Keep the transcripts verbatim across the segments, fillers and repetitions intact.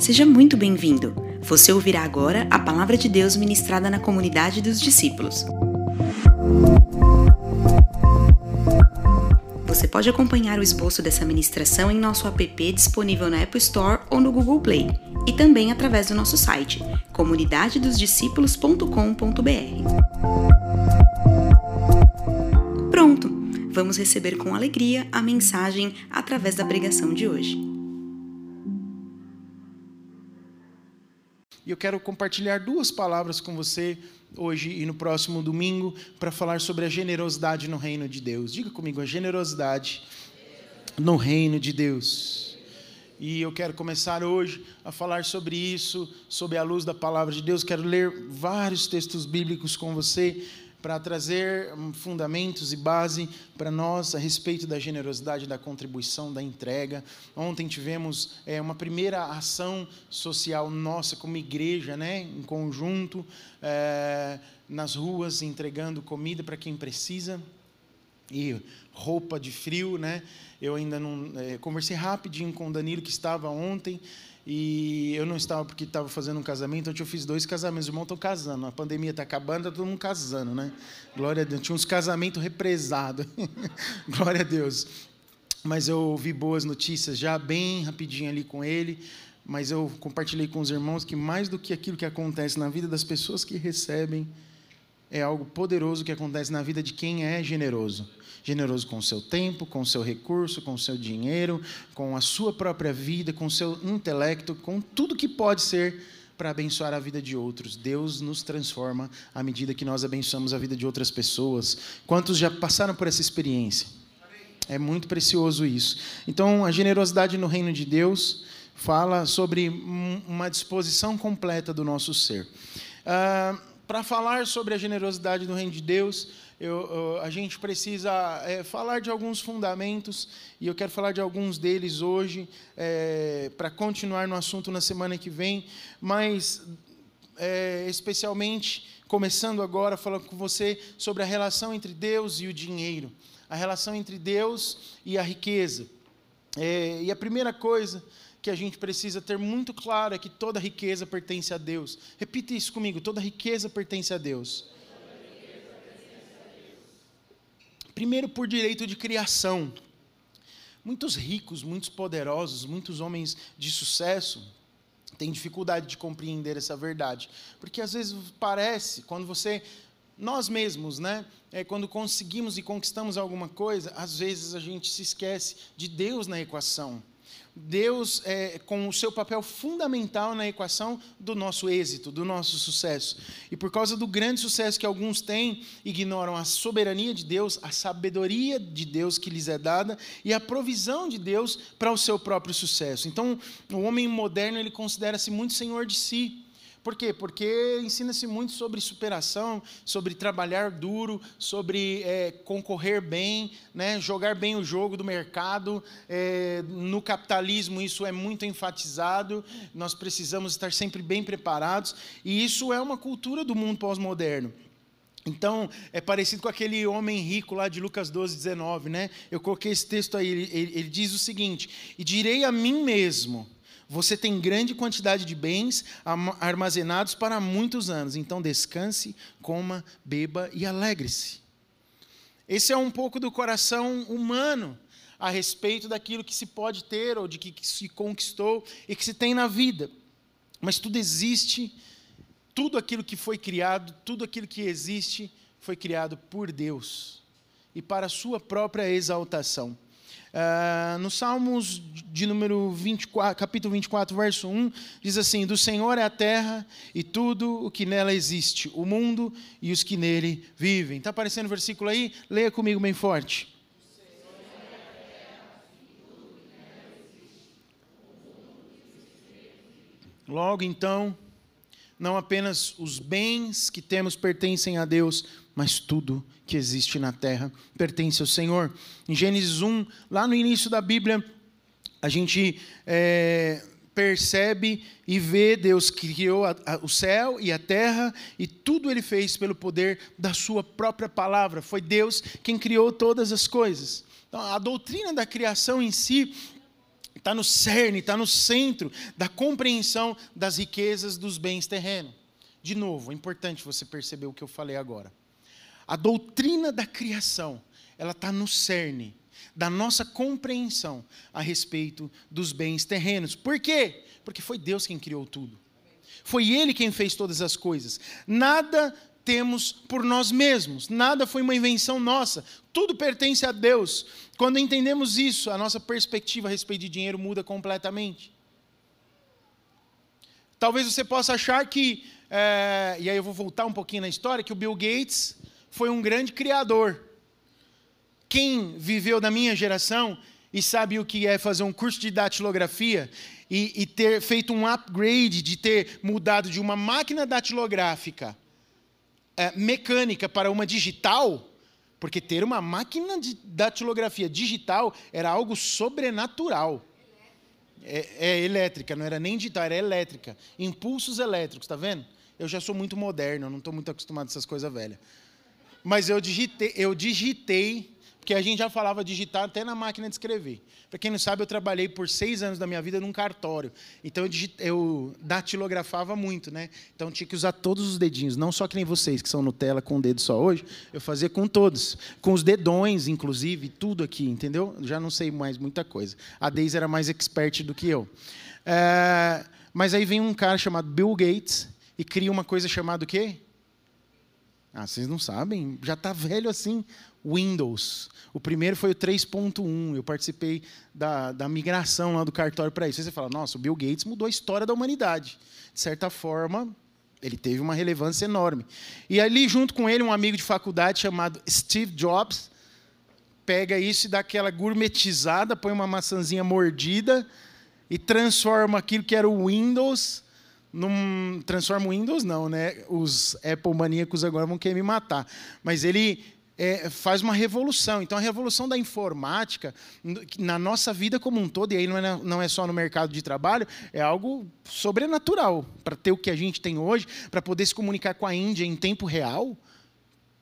Seja muito bem-vindo! Você ouvirá agora a Palavra de Deus ministrada na Comunidade dos Discípulos. Você pode acompanhar o esboço dessa ministração em nosso app disponível na Apple Store ou no Google Play, e também através do nosso site, comunidade dos discípulos ponto com ponto b r. Pronto! Vamos receber com alegria a mensagem através da pregação de hoje. E eu quero compartilhar duas palavras com você hoje e no próximo domingo para falar sobre a generosidade no reino de Deus. Diga comigo, a generosidade no reino de Deus. E eu quero começar hoje a falar sobre isso, sobre a luz da palavra de Deus. Quero ler vários textos bíblicos com você para trazer fundamentos e base para nós a respeito da generosidade, da contribuição, da entrega. Ontem tivemos é, uma primeira ação social nossa como igreja, né, em conjunto, é, nas ruas, entregando comida para quem precisa e roupa de frio, né? Eu ainda não é, conversei rapidinho com o Danilo, que estava ontem, e eu não estava porque estava fazendo um casamento. Ontem eu fiz dois casamentos, os irmãos estão casando, a pandemia está acabando, está todo mundo casando, né? Glória a Deus, tinha uns casamentos represados, glória a Deus. Mas eu ouvi boas notícias já, bem rapidinho ali com ele, mas eu compartilhei com os irmãos que mais do que aquilo que acontece na vida das pessoas que recebem, é algo poderoso que acontece na vida de quem é generoso. Generoso com o seu tempo, com o seu recurso, com o seu dinheiro, com a sua própria vida, com o seu intelecto, com tudo que pode ser para abençoar a vida de outros. Deus nos transforma à medida que nós abençoamos a vida de outras pessoas. Quantos já passaram por essa experiência? É muito precioso isso. Então, a generosidade no reino de Deus fala sobre uma disposição completa do nosso ser. Ah, Para falar sobre a generosidade do reino de Deus, eu, eu, a gente precisa é, falar de alguns fundamentos, e eu quero falar de alguns deles hoje, é, para continuar no assunto na semana que vem, mas é, especialmente, começando agora, falando com você sobre a relação entre Deus e o dinheiro, a relação entre Deus e a riqueza. É, e a primeira coisa que a gente precisa ter muito claro é que toda riqueza pertence a Deus. Repita isso comigo, toda riqueza pertence a Deus. Riqueza pertence a Deus. Primeiro, por direito de criação. Muitos ricos, muitos poderosos, muitos homens de sucesso têm dificuldade de compreender essa verdade, porque às vezes parece, quando você... Nós mesmos, né? É, quando conseguimos e conquistamos alguma coisa, às vezes a gente se esquece de Deus na equação. Deus é, com o seu papel fundamental na equação do nosso êxito, do nosso sucesso. E por causa do grande sucesso que alguns têm, ignoram a soberania de Deus, a sabedoria de Deus que lhes é dada e a provisão de Deus para o seu próprio sucesso. Então, o homem moderno, ele considera-se muito senhor de si. Por quê? Porque ensina-se muito sobre superação, sobre trabalhar duro, sobre é, concorrer bem, né, jogar bem o jogo do mercado. É, no capitalismo isso é muito enfatizado, nós precisamos estar sempre bem preparados, e isso é uma cultura do mundo pós-moderno. Então, é parecido com aquele homem rico lá de Lucas doze, dezenove, né? Eu coloquei esse texto aí, ele, ele, ele diz o seguinte: e direi a mim mesmo, você tem grande quantidade de bens armazenados para muitos anos, então descanse, coma, beba e alegre-se. Esse é um pouco do coração humano a respeito daquilo que se pode ter ou de que se conquistou e que se tem na vida. Mas tudo existe, tudo aquilo que foi criado, tudo aquilo que existe foi criado por Deus e para a sua própria exaltação. Uh, no Salmos de número vinte e quatro, capítulo vinte e quatro, verso um, diz assim: do Senhor é a terra e tudo o que nela existe, o mundo e os que nele vivem. Está aparecendo o versículo aí? Leia comigo bem forte. Logo então, não apenas os bens que temos pertencem a Deus, mas tudo que existe na terra pertence ao Senhor. Em Gênesis um, lá no início da Bíblia, a gente é, percebe e vê Deus criou a, a, o céu e a terra, e tudo ele fez pelo poder da sua própria palavra. Foi Deus quem criou todas as coisas. Então, a doutrina da criação em si Está no cerne, está no centro da compreensão das riquezas dos bens terrenos. De novo, é importante você perceber o que eu falei agora. A doutrina da criação, ela está no cerne da nossa compreensão a respeito dos bens terrenos. Por quê? Porque foi Deus quem criou tudo. Foi Ele quem fez todas as coisas. Nada temos por nós mesmos, nada foi uma invenção nossa, tudo pertence a Deus. Quando entendemos isso, a nossa perspectiva a respeito de dinheiro muda completamente. Talvez você possa achar que, é, e aí eu vou voltar um pouquinho na história, que o Bill Gates foi um grande criador. Quem viveu da minha geração e sabe o que é fazer um curso de datilografia e, e ter feito um upgrade, de ter mudado de uma máquina datilográfica é, mecânica para uma digital, porque ter uma máquina de datilografia digital era algo sobrenatural. É, é elétrica, não era nem digital, era elétrica. Impulsos elétricos, tá vendo? Eu já sou muito moderno, eu não estou muito acostumado a essas coisas velhas. Mas eu digitei, eu digitei, porque a gente já falava digitar até na máquina de escrever. Para quem não sabe, eu trabalhei por seis anos da minha vida num cartório. Então eu, digitei, eu datilografava muito, né? Então tinha que usar todos os dedinhos, não só que nem vocês, que são Nutella com um dedo só hoje. Eu fazia com todos, com os dedões, inclusive, tudo aqui, entendeu? Já não sei mais muita coisa. A Deise era mais expert do que eu. É, mas aí vem um cara chamado Bill Gates e cria uma coisa chamada o quê? Ah, vocês não sabem, já está velho assim, Windows. O primeiro foi o três ponto um, eu participei da, da migração lá do cartório para isso. Aí você fala, nossa, o Bill Gates mudou a história da humanidade. De certa forma, ele teve uma relevância enorme. E ali, junto com ele, um amigo de faculdade chamado Steve Jobs, pega isso e dá aquela gourmetizada, põe uma maçãzinha mordida e transforma aquilo que era o Windows... Não transforma o Windows, não, né? Os Apple maníacos agora vão querer me matar. Mas ele é, faz uma revolução. Então, a revolução da informática, na nossa vida como um todo, e aí não é, não é só no mercado de trabalho, é algo sobrenatural. Para ter o que a gente tem hoje, para poder se comunicar com a Índia em tempo real,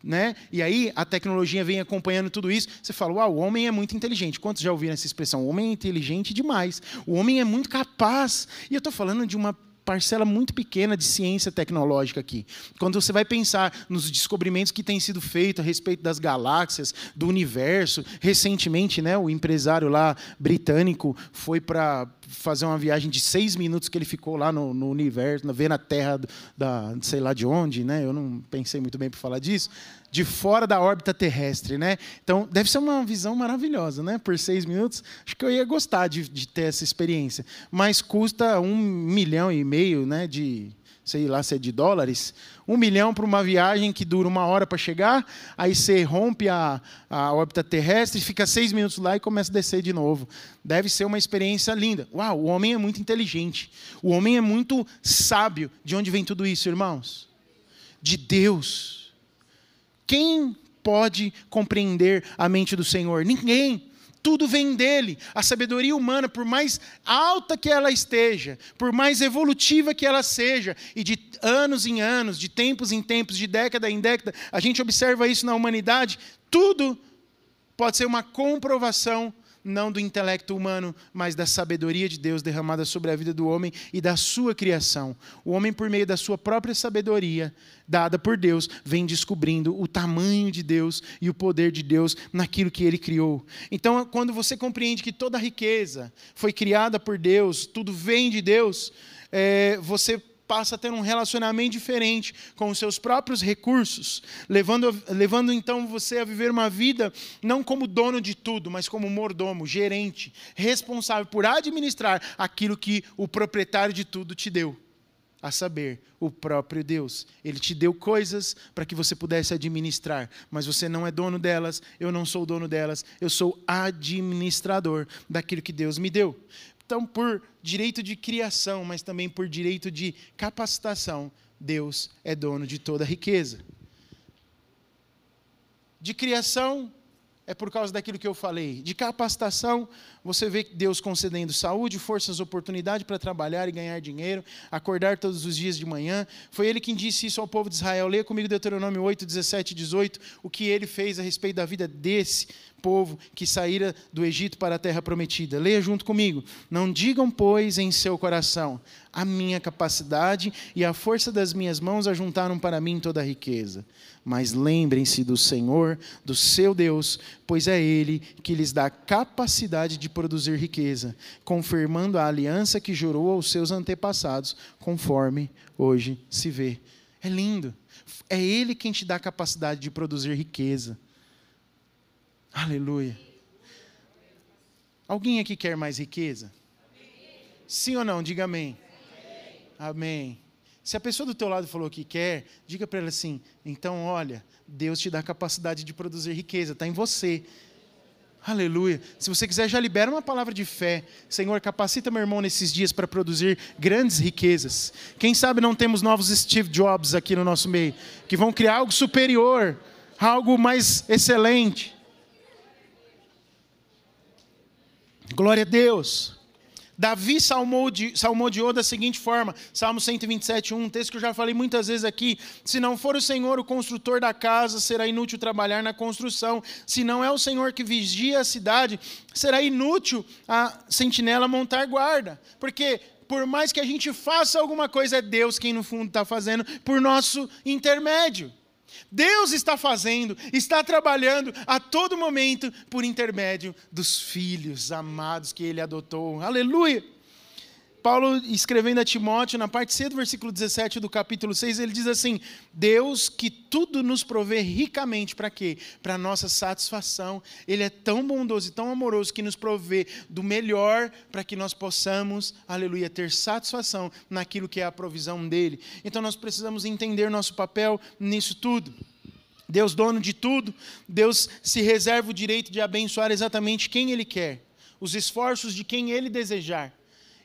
né? E aí a tecnologia vem acompanhando tudo isso. Você fala, uau, o homem é muito inteligente. Quantos já ouviram essa expressão? O homem é inteligente demais. O homem é muito capaz. E eu estou falando de uma parcela muito pequena de ciência tecnológica aqui. Quando você vai pensar nos descobrimentos que têm sido feitos a respeito das galáxias, do universo, recentemente, né, o empresário lá britânico foi para fazer uma viagem de seis minutos que ele ficou lá no, no universo, vendo a Terra da sei lá de onde, né? Eu não pensei muito bem para falar disso, de fora da órbita terrestre, né? Então deve ser uma visão maravilhosa, né? Por seis minutos, acho que eu ia gostar de, de ter essa experiência. Mas custa um milhão e meio meio, né, de, sei lá se é de dólares, um milhão para uma viagem que dura uma hora para chegar, aí você rompe a, a órbita terrestre, fica seis minutos lá e começa a descer de novo. Deve ser uma experiência linda. Uau, o homem é muito inteligente, o homem é muito sábio. De onde vem tudo isso, irmãos? De Deus. Quem pode compreender a mente do Senhor? Ninguém. Tudo vem dele. A sabedoria humana, por mais alta que ela esteja, por mais evolutiva que ela seja, e de anos em anos, de tempos em tempos, de década em década, a gente observa isso na humanidade, tudo pode ser uma comprovação, não do intelecto humano, mas da sabedoria de Deus derramada sobre a vida do homem e da sua criação. O homem, por meio da sua própria sabedoria, dada por Deus, vem descobrindo o tamanho de Deus e o poder de Deus naquilo que Ele criou. Então, quando você compreende que toda a riqueza foi criada por Deus, tudo vem de Deus, é, você passa a ter um relacionamento diferente com os seus próprios recursos, levando, levando então você a viver uma vida não como dono de tudo, mas como mordomo, gerente, responsável por administrar aquilo que o proprietário de tudo te deu. A saber, o próprio Deus. Ele te deu coisas para que você pudesse administrar, mas você não é dono delas, eu não sou dono delas, eu sou administrador daquilo que Deus me deu. Então, por direito de criação, mas também por direito de capacitação, Deus é dono de toda a riqueza. De criação, é por causa daquilo que eu falei. De capacitação, você vê Deus concedendo saúde, forças, oportunidade para trabalhar e ganhar dinheiro, acordar todos os dias de manhã. Foi Ele quem disse isso ao povo de Israel. Leia comigo Deuteronômio oito, dezessete e dezoito, o que Ele fez a respeito da vida desse povo que saíra do Egito para a terra prometida. Leia junto comigo. Não digam, pois, em seu coração, a minha capacidade e a força das minhas mãos ajuntaram para mim toda a riqueza. Mas lembrem-se do Senhor, do seu Deus, pois é Ele que lhes dá capacidade de produzir riqueza, confirmando a aliança que jurou aos seus antepassados, conforme hoje se vê. É lindo. É Ele quem te dá a capacidade de produzir riqueza. Aleluia. Alguém aqui quer mais riqueza? Amém. Sim ou não? Diga amém. Amém. Amém. Se a pessoa do teu lado falou que quer, diga para ela assim, então olha, Deus te dá a capacidade de produzir riqueza, está em você. Aleluia. Se você quiser, já libera uma palavra de fé. Senhor, capacita meu irmão nesses dias para produzir grandes riquezas. Quem sabe não temos novos Steve Jobs aqui no nosso meio, que vão criar algo superior, algo mais excelente. Glória a Deus. Davi salmodiou da seguinte forma, Salmo cento e vinte e sete, um, um texto que eu já falei muitas vezes aqui. Se não for o Senhor o construtor da casa, será inútil trabalhar na construção. Se não é o Senhor que vigia a cidade, será inútil a sentinela montar guarda. Porque por mais que a gente faça alguma coisa, é Deus quem no fundo está fazendo por nosso intermédio. Deus está fazendo, está trabalhando a todo momento por intermédio dos filhos amados que Ele adotou. Aleluia! Paulo, escrevendo a Timóteo, na parte C do versículo dezessete do capítulo seis, ele diz assim, Deus que tudo nos provê ricamente, para quê? Para nossa satisfação. Ele é tão bondoso e tão amoroso que nos provê do melhor para que nós possamos, aleluia, ter satisfação naquilo que é a provisão dele. Então nós precisamos entender nosso papel nisso tudo. Deus, dono de tudo, Deus se reserva o direito de abençoar exatamente quem Ele quer, os esforços de quem Ele desejar.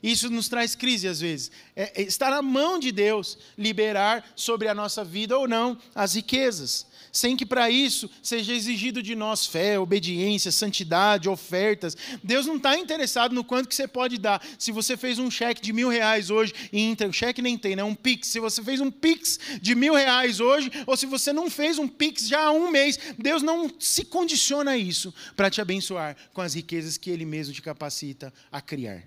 Isso nos traz crise às vezes. É estar na mão de Deus, liberar sobre a nossa vida ou não as riquezas, sem que para isso seja exigido de nós fé, obediência, santidade, ofertas. Deus não está interessado no quanto que você pode dar. Se você fez um cheque de mil reais hoje, e entra, o cheque nem tem, né? Um pix. Se você fez um pix de mil reais hoje, ou se você não fez um pix já há um mês, Deus não se condiciona a isso para te abençoar com as riquezas que Ele mesmo te capacita a criar.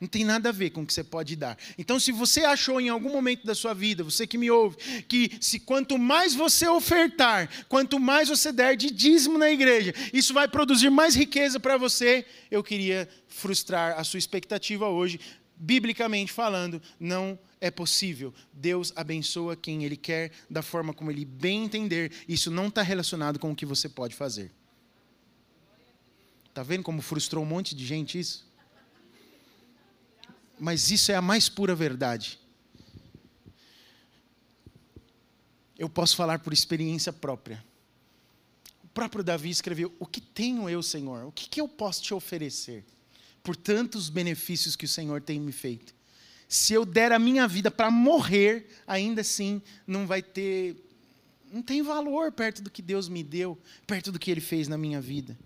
Não tem nada a ver com o que você pode dar. Então, se você achou em algum momento da sua vida, você que me ouve, que se quanto mais você ofertar, quanto mais você der de dízimo na igreja, isso vai produzir mais riqueza para você, eu queria frustrar a sua expectativa hoje. Biblicamente falando, não é possível. Deus abençoa quem Ele quer, da forma como Ele bem entender. Isso não está relacionado com o que você pode fazer. Está vendo como frustrou um monte de gente isso? Mas isso é a mais pura verdade. Eu posso falar por experiência própria. O próprio Davi escreveu, o que tenho eu, Senhor? O que, que eu posso te oferecer? Por tantos benefícios que o Senhor tem me feito. Se eu der a minha vida para morrer, ainda assim não vai ter... Não tem valor perto do que Deus me deu, perto do que Ele fez na minha vida.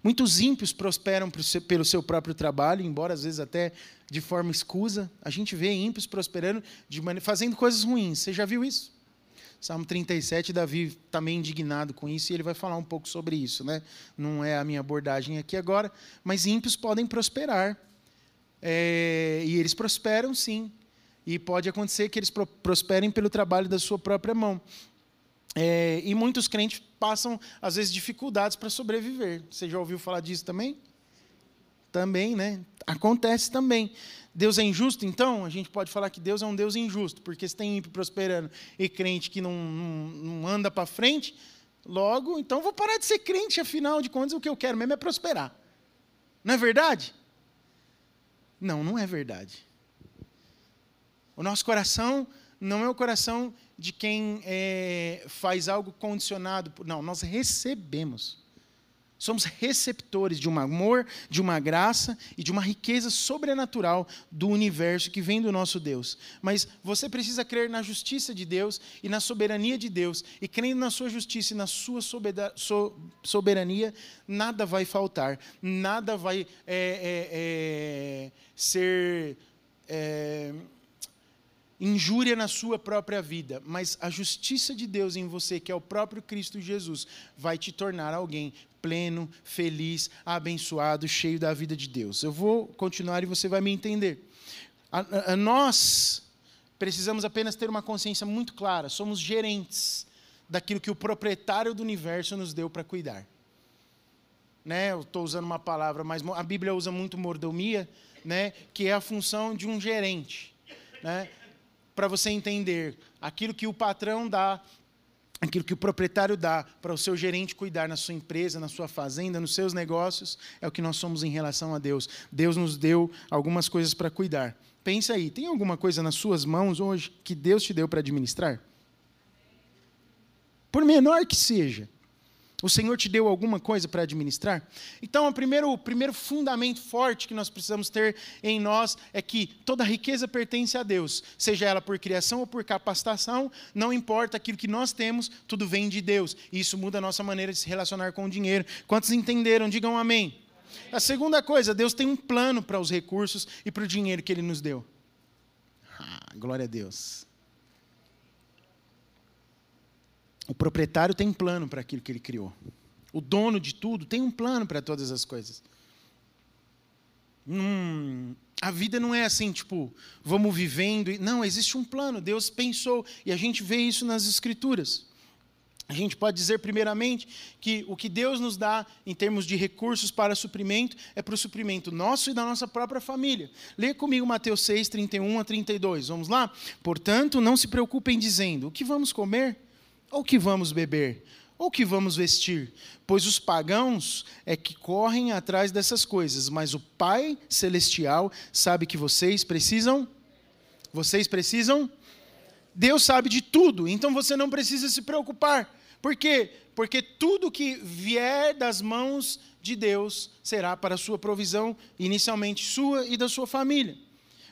Muitos ímpios prosperam pelo seu próprio trabalho, embora às vezes até de forma escusa. A gente vê ímpios prosperando, de man... fazendo coisas ruins. Você já viu isso? Salmo trinta e sete, Davi está meio indignado com isso, e ele vai falar um pouco sobre isso, né? Não é a minha abordagem aqui agora, mas ímpios podem prosperar. É... E eles prosperam, sim. E pode acontecer que eles pro... prosperem pelo trabalho da sua própria mão. É, e muitos crentes passam, às vezes, dificuldades para sobreviver. Você já ouviu falar disso também? Também, né? Acontece também. Deus é injusto, então? A gente pode falar que Deus é um Deus injusto, porque se tem ímpio prosperando e crente que não, não, não anda para frente, logo, então vou parar de ser crente, afinal de contas, o que eu quero mesmo é prosperar. Não é verdade? Não, não é verdade. O nosso coração não é o coração de quem é, faz algo condicionado. Por, não, nós recebemos. Somos receptores de um amor, de uma graça e de uma riqueza sobrenatural do universo que vem do nosso Deus. Mas você precisa crer na justiça de Deus e na soberania de Deus. E crendo na sua justiça e na sua soberania, nada vai faltar. Nada vai é, é, é, ser... É, injúria na sua própria vida, mas a justiça de Deus em você, que é o próprio Cristo Jesus, vai te tornar alguém pleno, feliz, abençoado, cheio da vida de Deus. Eu vou continuar e você vai me entender. A, a, a nós precisamos apenas ter uma consciência muito clara, somos gerentes daquilo que o proprietário do universo nos deu para cuidar. Né? Eu estou usando uma palavra, mas a Bíblia usa muito mordomia, né? Que é a função de um gerente, né? Para você entender, aquilo que o patrão dá, aquilo que o proprietário dá para o seu gerente cuidar na sua empresa, na sua fazenda, nos seus negócios, é o que nós somos em relação a Deus. Deus nos deu algumas coisas para cuidar. Pensa aí, tem alguma coisa nas suas mãos hoje que Deus te deu para administrar? Por menor que seja, o Senhor te deu alguma coisa para administrar? Então, o primeiro, o primeiro fundamento forte que nós precisamos ter em nós é que toda riqueza pertence a Deus, seja ela por criação ou por capacitação, não importa aquilo que nós temos, tudo vem de Deus. E isso muda a nossa maneira de se relacionar com o dinheiro. Quantos entenderam? Digam amém. Amém. A segunda coisa, Deus tem um plano para os recursos e para o dinheiro que Ele nos deu. Ah, glória a Deus. O proprietário tem um plano para aquilo que ele criou. O dono de tudo tem um plano para todas as coisas. Hum, a vida não é assim, tipo, vamos vivendo. Não, existe um plano. Deus pensou. E a gente vê isso nas Escrituras. A gente pode dizer, primeiramente, que o que Deus nos dá em termos de recursos para suprimento é para o suprimento nosso e da nossa própria família. Lê comigo Mateus seis, trinta e um a trinta e dois. Vamos lá? Portanto, não se preocupem dizendo, o que vamos comer? Ou que vamos beber, ou que vamos vestir, pois os pagãos é que correm atrás dessas coisas, mas o Pai Celestial sabe que vocês precisam, vocês precisam, Deus sabe de tudo, então você não precisa se preocupar. Por quê? Porque tudo que vier das mãos de Deus será para a sua provisão, inicialmente sua e da sua família.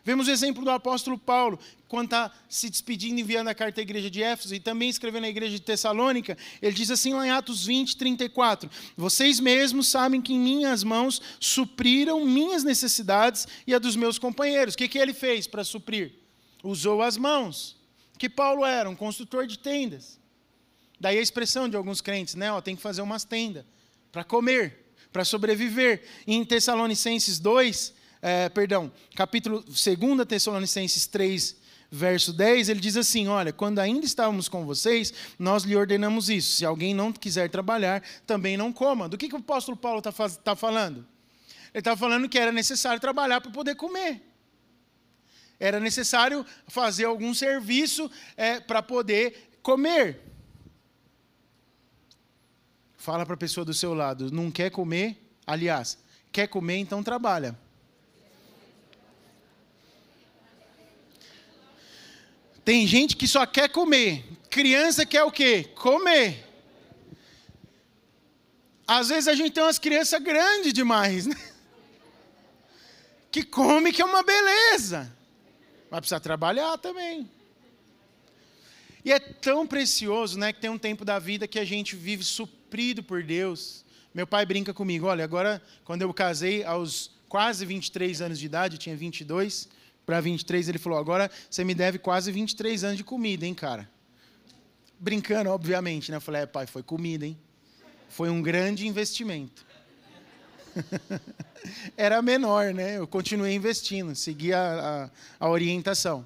Vemos o exemplo do apóstolo Paulo, quando está se despedindo, enviando a carta à igreja de Éfeso, e também escrevendo à igreja de Tessalônica, ele diz assim lá em Atos vinte, trinta e quatro, vocês mesmos sabem que em minhas mãos supriram minhas necessidades e a dos meus companheiros. O que, que ele fez para suprir? Usou as mãos. Que Paulo era? Um construtor de tendas. Daí a expressão de alguns crentes, né? Ó, tem que fazer umas tendas para comer, para sobreviver. E em Tessalonicenses dois... É, perdão, capítulo dois Tessalonicenses três, verso dez, ele diz assim, olha, quando ainda estávamos com vocês, nós lhe ordenamos isso, se alguém não quiser trabalhar, também não coma. Do que, que o apóstolo Paulo está tá falando? Ele está falando que era necessário trabalhar para poder comer. Era necessário fazer algum serviço é, para poder comer. Fala para a pessoa do seu lado, não quer comer, aliás, quer comer, então trabalha. Tem gente que só quer comer. Criança quer o quê? Comer. Às vezes a gente tem umas crianças grandes demais, né? Que come que é uma beleza. Vai precisar trabalhar também. E é tão precioso, né, que tem um tempo da vida que a gente vive suprido por Deus. Meu pai brinca comigo. Olha, agora, quando eu casei, aos quase vinte e três anos de idade, eu tinha vinte e dois... Para vinte e três, ele falou, agora você me deve quase vinte e três anos de comida, hein, cara? Brincando, obviamente, né? Eu falei, é, pai, foi comida, hein? Foi um grande investimento. Era menor, né? Eu continuei investindo, segui a, a, a orientação.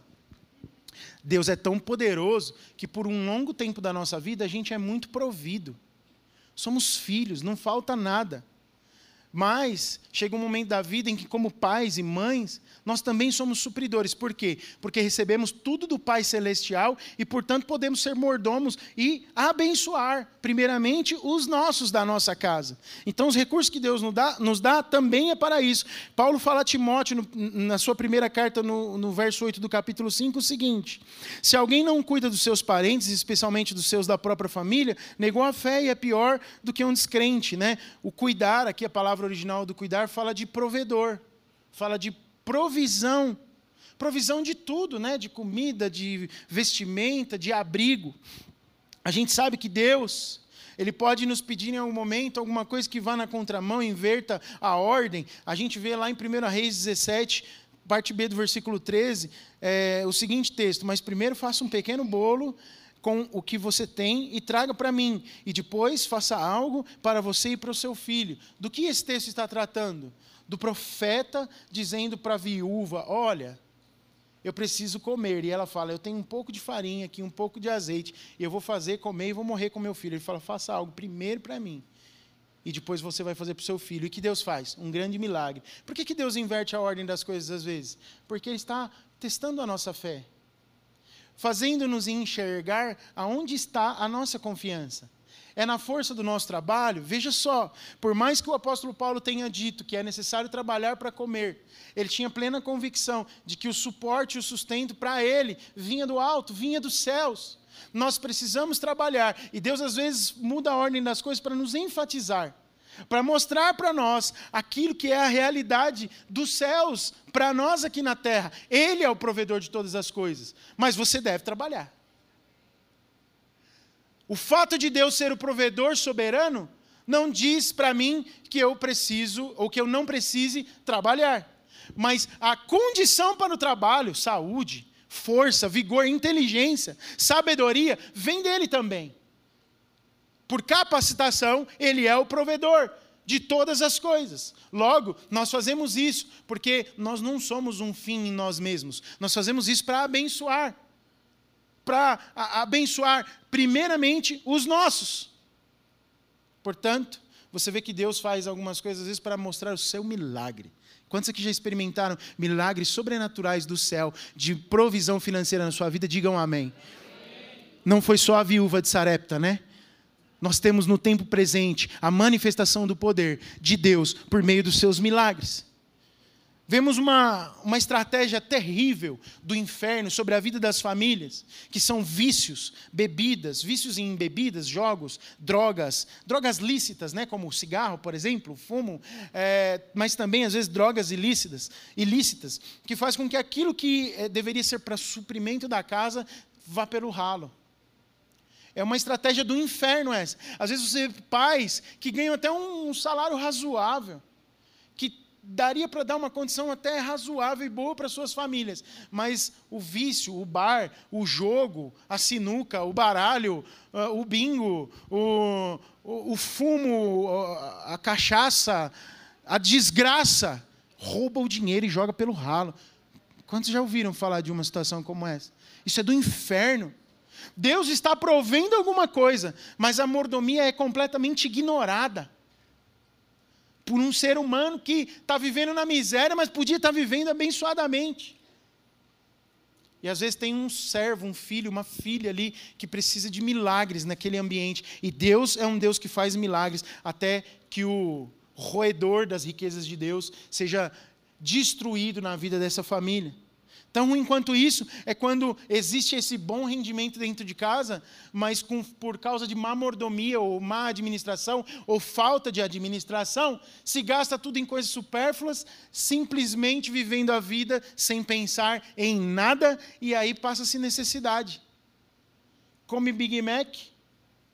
Deus é tão poderoso que por um longo tempo da nossa vida, a gente é muito provido. Somos filhos, não falta nada. Mas chega um momento da vida em que, como pais e mães, nós também somos supridores. Por quê? Porque recebemos tudo do Pai Celestial e, portanto, podemos ser mordomos e abençoar, primeiramente, os nossos da nossa casa. Então, os recursos que Deus nos dá, nos dá também é para isso. Paulo fala a Timóteo, no, na sua primeira carta, no, no verso oito do capítulo cinco, o seguinte: se alguém não cuida dos seus parentes, especialmente dos seus da própria família, negou a fé e é pior do que um descrente, né? O cuidar, aqui a palavra original do cuidar fala de provedor, fala de provisão, provisão de tudo, né? De comida, de vestimenta, de abrigo. A gente sabe que Deus, Ele pode nos pedir em algum momento alguma coisa que vá na contramão, inverta a ordem. A gente vê lá em primeira Reis dezessete, parte B do versículo treze, é, o seguinte texto: mas primeiro faça um pequeno bolo com o que você tem e traga para mim, e depois faça algo para você e para o seu filho. Do que esse texto está tratando? Do profeta dizendo para a viúva: olha, eu preciso comer. E ela fala: eu tenho um pouco de farinha aqui, um pouco de azeite, eu vou fazer, comer e vou morrer com meu filho. Ele fala: faça algo primeiro para mim, e depois você vai fazer para o seu filho. E que Deus faz? Um grande milagre. Por que que Deus inverte a ordem das coisas às vezes? Porque Ele está testando a nossa fé, fazendo-nos enxergar aonde está a nossa confiança. É na força do nosso trabalho? Veja só, por mais que o apóstolo Paulo tenha dito que é necessário trabalhar para comer, ele tinha plena convicção de que o suporte e o sustento para ele vinha do alto, vinha dos céus. Nós precisamos trabalhar, e Deus às vezes muda a ordem das coisas para nos enfatizar, para mostrar para nós aquilo que é a realidade dos céus para nós aqui na terra. Ele é o provedor de todas as coisas, mas você deve trabalhar. O fato de Deus ser o provedor soberano não diz para mim que eu preciso ou que eu não precise trabalhar, mas a condição para o trabalho, saúde, força, vigor, inteligência, sabedoria, vem dele também. Por capacitação, Ele é o provedor de todas as coisas. Logo, nós fazemos isso porque nós não somos um fim em nós mesmos. Nós fazemos isso para abençoar. Para abençoar, primeiramente, os nossos. Portanto, você vê que Deus faz algumas coisas, às vezes, para mostrar o seu milagre. Quantos aqui já experimentaram milagres sobrenaturais do céu, de provisão financeira na sua vida? Digam amém. Amém. Não foi só a viúva de Sarepta, né? Nós temos no tempo presente a manifestação do poder de Deus por meio dos seus milagres. Vemos uma, uma estratégia terrível do inferno sobre a vida das famílias, que são vícios, bebidas, vícios em bebidas, jogos, drogas, drogas lícitas, né, como o cigarro, por exemplo, o fumo, é, mas também, às vezes, drogas ilícitas, ilícitas, que faz com que aquilo que é, deveria ser para suprimento da casa vá pelo ralo. É uma estratégia do inferno essa. Às vezes você vê pais que ganham até um salário razoável, que daria para dar uma condição até razoável e boa para suas famílias, mas o vício, o bar, o jogo, a sinuca, o baralho, o bingo, o, o, o fumo, a cachaça, a desgraça, rouba o dinheiro e joga pelo ralo. Quantos já ouviram falar de uma situação como essa? Isso é do inferno. Deus está provendo alguma coisa, mas a mordomia é completamente ignorada por um ser humano que está vivendo na miséria, mas podia estar vivendo abençoadamente. E às vezes tem um servo, um filho, uma filha ali que precisa de milagres naquele ambiente. E Deus é um Deus que faz milagres até que o roedor das riquezas de Deus seja destruído na vida dessa família. Então, enquanto isso, é quando existe esse bom rendimento dentro de casa, mas com, por causa de má mordomia, ou má administração, ou falta de administração, se gasta tudo em coisas supérfluas, simplesmente vivendo a vida sem pensar em nada, e aí passa-se necessidade. Come Big Mac,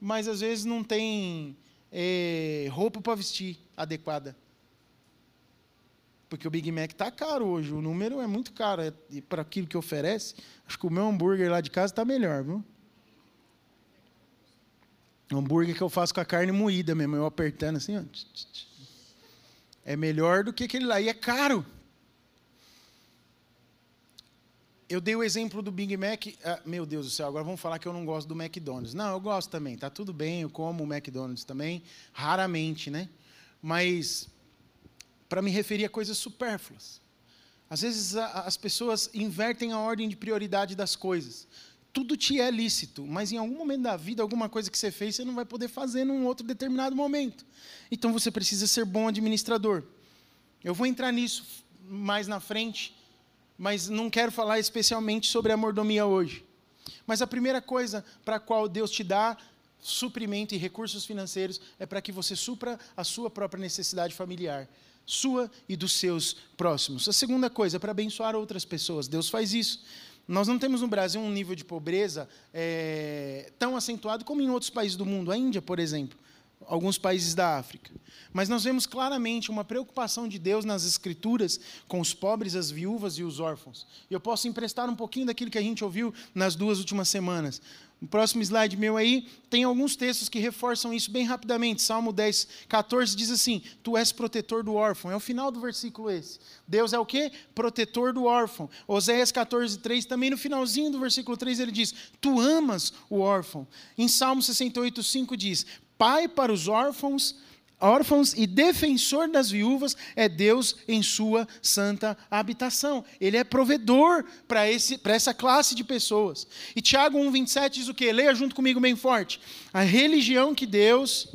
mas às vezes não tem é, roupa para vestir adequada. Porque o Big Mac está caro hoje, o número é muito caro. E para aquilo que oferece, acho que o meu hambúrguer lá de casa está melhor, viu? O hambúrguer que eu faço com a carne moída mesmo, eu apertando assim, ó. É melhor do que aquele lá, e é caro. Eu dei o exemplo do Big Mac. Ah, meu Deus do céu, agora vamos falar que eu não gosto do McDonald's. Não, eu gosto também, tá tudo bem, eu como o McDonald's também, raramente, né? Mas para me referir a coisas supérfluas. Às vezes a, as pessoas invertem a ordem de prioridade das coisas. Tudo te é lícito, mas em algum momento da vida, alguma coisa que você fez, você não vai poder fazer num outro determinado momento. Então você precisa ser bom administrador. Eu vou entrar nisso mais na frente, mas não quero falar especialmente sobre a mordomia hoje. Mas a primeira coisa para a qual Deus te dá suprimento e recursos financeiros é para que você supra a sua própria necessidade familiar, sua e dos seus próximos. A segunda coisa é para abençoar outras pessoas. Deus faz isso. Nós não temos no Brasil um nível de pobreza é, tão acentuado como em outros países do mundo, a Índia, por exemplo, alguns países da África. Mas nós vemos claramente uma preocupação de Deus nas Escrituras com os pobres, as viúvas e os órfãos. E eu posso emprestar um pouquinho daquilo que a gente ouviu nas duas últimas semanas. No próximo slide meu aí, tem alguns textos que reforçam isso bem rapidamente. Salmo dez, quatorze diz assim: tu és protetor do órfão. É o final do versículo esse. Deus é o quê? Protetor do órfão. Oséias quatorze, três, também no finalzinho do versículo três, ele diz: tu amas o órfão. Em Salmo sessenta e oito, cinco diz: pai para os órfãos, órfãos e defensor das viúvas é Deus em sua santa habitação. Ele é provedor para esse, para essa classe de pessoas. E Tiago um, vinte e sete diz o quê? Leia junto comigo bem forte. A religião que Deus...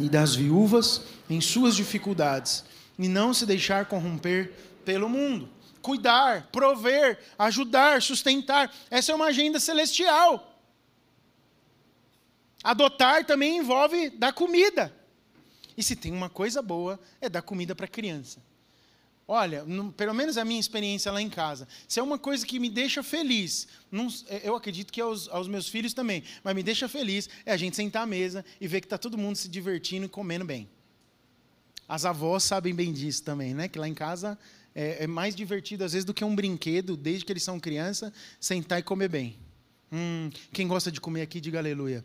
e das viúvas em suas dificuldades, e não se deixar corromper pelo mundo. Cuidar, prover, ajudar, sustentar. Essa é uma agenda celestial. Adotar também envolve dar comida. E se tem uma coisa boa, é dar comida para a criança. Olha, no, pelo menos a minha experiência lá em casa, se é uma coisa que me deixa feliz, não, eu acredito que aos, aos meus filhos também, mas me deixa feliz é a gente sentar à mesa e ver que está todo mundo se divertindo e comendo bem. As avós sabem bem disso também, né? Que lá em casa... É, é mais divertido, às vezes, do que um brinquedo, desde que eles são criança, sentar e comer bem. Hum, quem gosta de comer aqui, diga aleluia.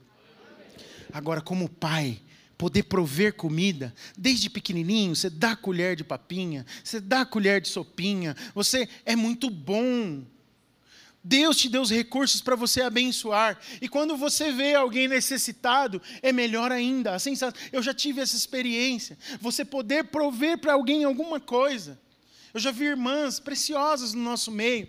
Agora, como pai, poder prover comida, desde pequenininho, você dá colher de papinha, você dá colher de sopinha, você é muito bom. Deus te deu os recursos para você abençoar. E quando você vê alguém necessitado, é melhor ainda. A sensação, eu já tive essa experiência. Você poder prover para alguém alguma coisa. Eu já vi irmãs preciosas no nosso meio,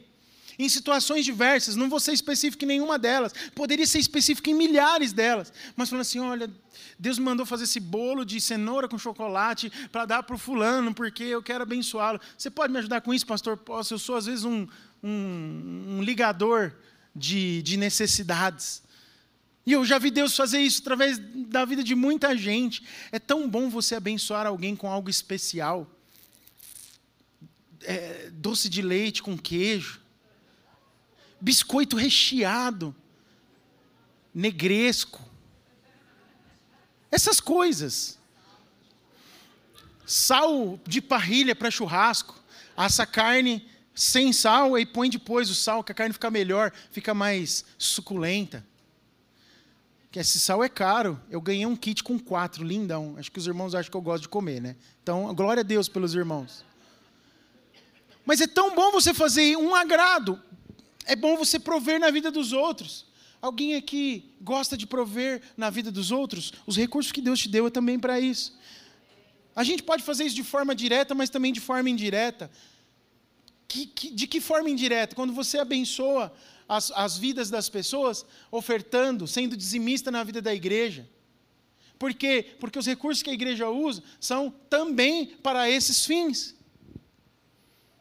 em situações diversas, não vou ser específico em nenhuma delas, poderia ser específico em milhares delas, mas falando assim, olha, Deus me mandou fazer esse bolo de cenoura com chocolate para dar para o fulano, porque eu quero abençoá-lo. Você pode me ajudar com isso, pastor? Posso, eu sou às vezes um, um, um ligador de, de necessidades. E eu já vi Deus fazer isso através da vida de muita gente. É tão bom você abençoar alguém com algo especial. É, doce de leite com queijo, biscoito recheado, negresco, essas coisas, sal de parrilha para churrasco, assa carne sem sal e põe depois o sal, que a carne fica melhor, fica mais suculenta. Esse sal é caro. Eu ganhei um kit com quatro, lindão. Acho que os irmãos acham que eu gosto de comer, né? Então, glória a Deus pelos irmãos. Mas é tão bom você fazer um agrado. É bom você prover na vida dos outros. Alguém aqui gosta de prover na vida dos outros? Os recursos que Deus te deu é também para isso. A gente pode fazer isso de forma direta, mas também de forma indireta. Que, que, de que forma indireta? Quando você abençoa as, as vidas das pessoas, ofertando, sendo dizimista na vida da igreja. Por quê? Porque os recursos que a igreja usa são também para esses fins.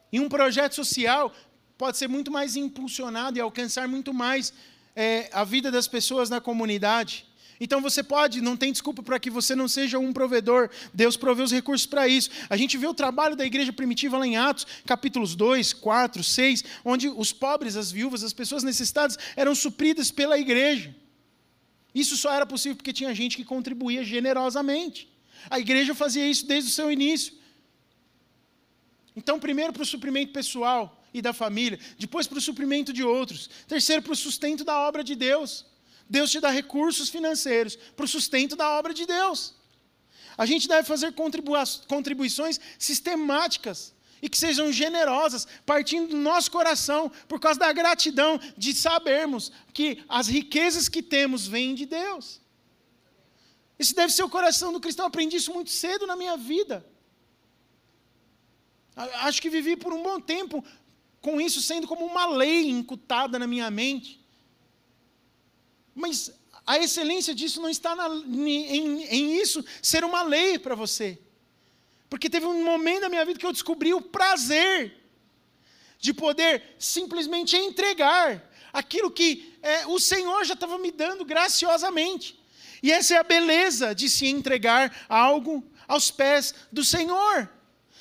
E um projeto social pode ser muito mais impulsionado e alcançar muito mais é, a vida das pessoas na comunidade. Então você pode, não tem desculpa para que você não seja um provedor. Deus provê os recursos para isso. A gente vê o trabalho da igreja primitiva lá em Atos, capítulos dois, quatro, seis, onde os pobres, as viúvas, as pessoas necessitadas eram supridas pela igreja. Isso só era possível porque tinha gente que contribuía generosamente. A igreja fazia isso desde o seu início. Então, primeiro para o suprimento pessoal e da família, depois para o suprimento de outros, terceiro para o sustento da obra de Deus. Deus te dá recursos financeiros para o sustento da obra de Deus. A gente deve fazer contribuições sistemáticas e que sejam generosas, partindo do nosso coração, por causa da gratidão de sabermos que as riquezas que temos vêm de Deus. Esse deve ser o coração do cristão. Aprendi isso muito cedo na minha vida. Acho que vivi por um bom tempo com isso sendo como uma lei incutada na minha mente. Mas a excelência disso não está na, em, em isso ser uma lei para você. Porque teve um momento da minha vida que eu descobri o prazer de poder simplesmente entregar aquilo que é, o Senhor já estava me dando graciosamente. E essa é a beleza de se entregar algo aos pés do Senhor.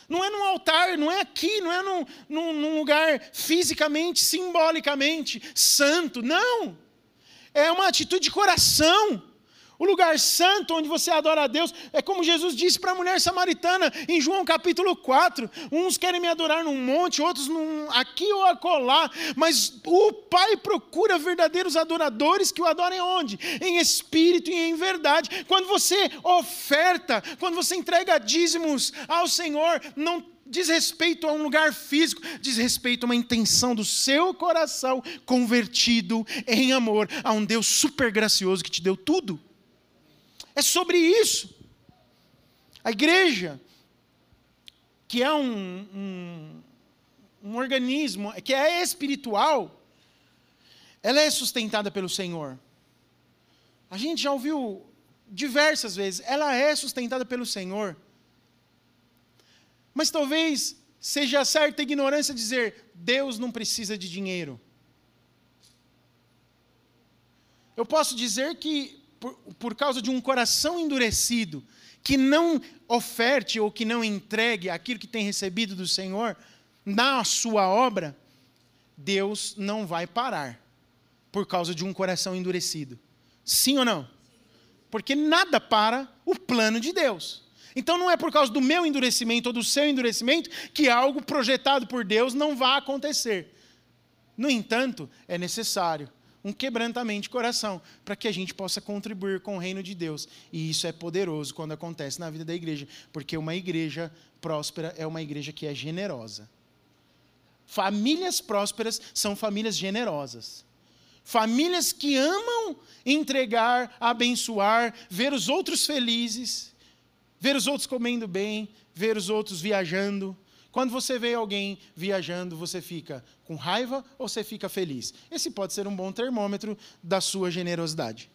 Não é num altar, não é aqui, não é num, num, num lugar fisicamente, simbolicamente, santo. Não! É uma atitude de coração. O lugar santo onde você adora a Deus é como Jesus disse para a mulher samaritana em João capítulo quatro. Uns querem me adorar num monte, outros num, aqui ou acolá. Mas o Pai procura verdadeiros adoradores que o adorem onde? Em espírito e em verdade. Quando você oferta, quando você entrega dízimos ao Senhor, não diz respeito a um lugar físico, diz respeito a uma intenção do seu coração convertido em amor a um Deus super gracioso que te deu tudo. É sobre isso. A igreja, que é um, um, um organismo, que é espiritual, ela é sustentada pelo Senhor. A gente já ouviu diversas vezes, ela é sustentada pelo Senhor. Mas talvez seja certa ignorância dizer, Deus não precisa de dinheiro. Eu posso dizer que, Por, por causa de um coração endurecido, que não oferte ou que não entregue aquilo que tem recebido do Senhor, na sua obra, Deus não vai parar, por causa de um coração endurecido. Sim ou não? Porque nada para o plano de Deus. Então não é por causa do meu endurecimento ou do seu endurecimento, que algo projetado por Deus não vai acontecer. No entanto, é necessário um quebrantamento de coração, para que a gente possa contribuir com o reino de Deus. E isso é poderoso quando acontece na vida da igreja, porque uma igreja próspera é uma igreja que é generosa. Famílias prósperas são famílias generosas. Famílias que amam entregar, abençoar, ver os outros felizes, ver os outros comendo bem, ver os outros viajando. Quando você vê alguém viajando, você fica com raiva ou você fica feliz? Esse pode ser um bom termômetro da sua generosidade.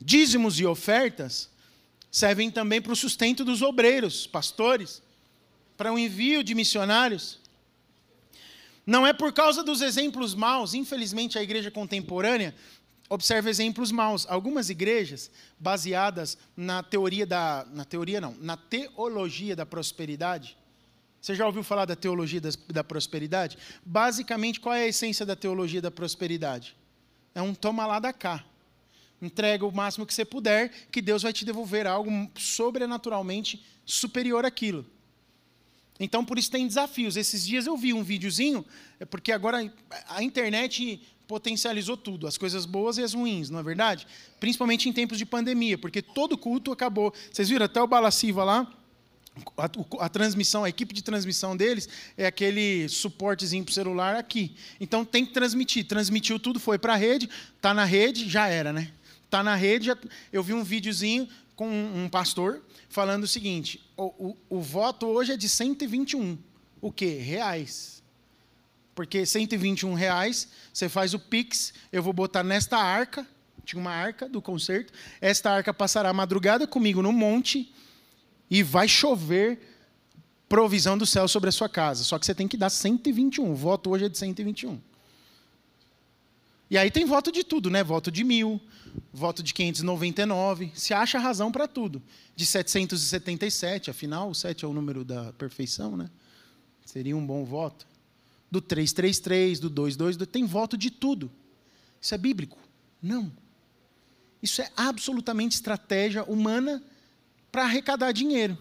Dízimos e ofertas servem também para o sustento dos obreiros, pastores, para o envio de missionários. Não é por causa dos exemplos maus, infelizmente a igreja contemporânea observa exemplos maus. Algumas igrejas, baseadas na teoria da... Na teoria não, na teologia da prosperidade. Você já ouviu falar da teologia das, da prosperidade? Basicamente, qual é a essência da teologia da prosperidade? É um toma lá da cá. Entrega o máximo que você puder, que Deus vai te devolver algo sobrenaturalmente superior àquilo. Então, por isso tem desafios. Esses dias eu vi um videozinho, porque agora a internet potencializou tudo, as coisas boas e as ruins, não é verdade? Principalmente em tempos de pandemia, porque todo culto acabou. Vocês viram, até o Balaciva lá, a, a transmissão, a equipe de transmissão deles é aquele suportezinho para o celular aqui. Então tem que transmitir. Transmitiu tudo, foi para a rede, está na rede, já era, né? Está na rede, já... eu vi um videozinho com um pastor falando o seguinte, o, o, o voto hoje é de cento e vinte e um, o quê? Reais. Porque cento e vinte e um reais, você faz o Pix, eu vou botar nesta arca, tinha uma arca do concerto, esta arca passará a madrugada comigo no monte e vai chover provisão do céu sobre a sua casa. Só que você tem que dar cento e vinte e um, o voto hoje é de cento e vinte e um. E aí tem voto de tudo, né? Voto de mil, voto de quinhentos e noventa e nove, se acha razão para tudo. De setecentos e setenta e sete, afinal o sete é o número da perfeição, né? Seria um bom voto. Do trezentos e trinta e três, do duzentos e vinte e dois, tem voto de tudo. Isso é bíblico? Não. Isso é absolutamente estratégia humana para arrecadar dinheiro.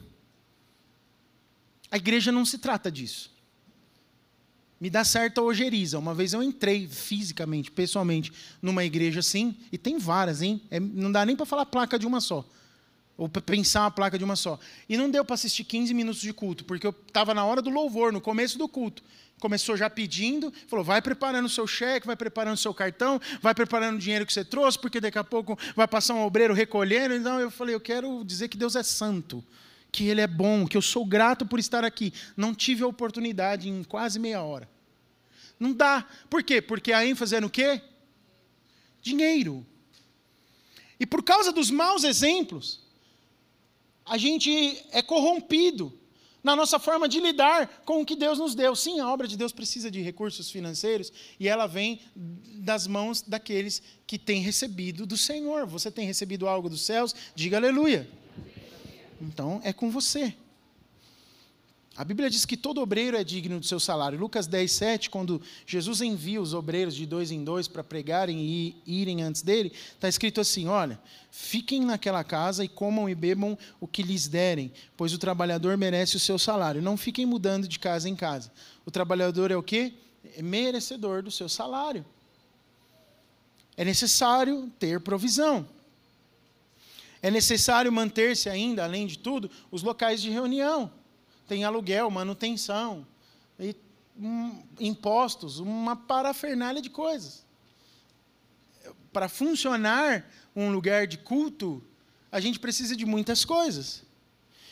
A igreja não se trata disso. Me dá certa ojeriza. Uma vez eu entrei fisicamente, pessoalmente, numa igreja assim, e tem várias, hein? É, não dá nem para falar placa de uma só. Ou pensar uma placa de uma só. E não deu para assistir quinze minutos de culto, porque eu estava na hora do louvor, no começo do culto. Começou já pedindo, falou, vai preparando o seu cheque, vai preparando o seu cartão, vai preparando o dinheiro que você trouxe, porque daqui a pouco vai passar um obreiro recolhendo. Então eu falei, eu quero dizer que Deus é santo, que Ele é bom, que eu sou grato por estar aqui. Não tive a oportunidade em quase meia hora. Não dá. Por quê? Porque a ênfase é no quê? Dinheiro. E por causa dos maus exemplos, a gente é corrompido na nossa forma de lidar com o que Deus nos deu. Sim, a obra de Deus precisa de recursos financeiros e ela vem das mãos daqueles que têm recebido do Senhor. Você tem recebido algo dos céus? Diga aleluia. Então, é com você. A Bíblia diz que todo obreiro é digno do seu salário. Lucas dez, sete, quando Jesus envia os obreiros de dois em dois para pregarem e irem antes dele, está escrito assim, olha, fiquem naquela casa e comam e bebam o que lhes derem, pois o trabalhador merece o seu salário. Não fiquem mudando de casa em casa. O trabalhador é o quê? É merecedor do seu salário. É necessário ter provisão. É necessário manter-se ainda, além de tudo, os locais de reunião. Tem aluguel, manutenção, e, um, impostos, uma parafernália de coisas. Para funcionar um lugar de culto, a gente precisa de muitas coisas.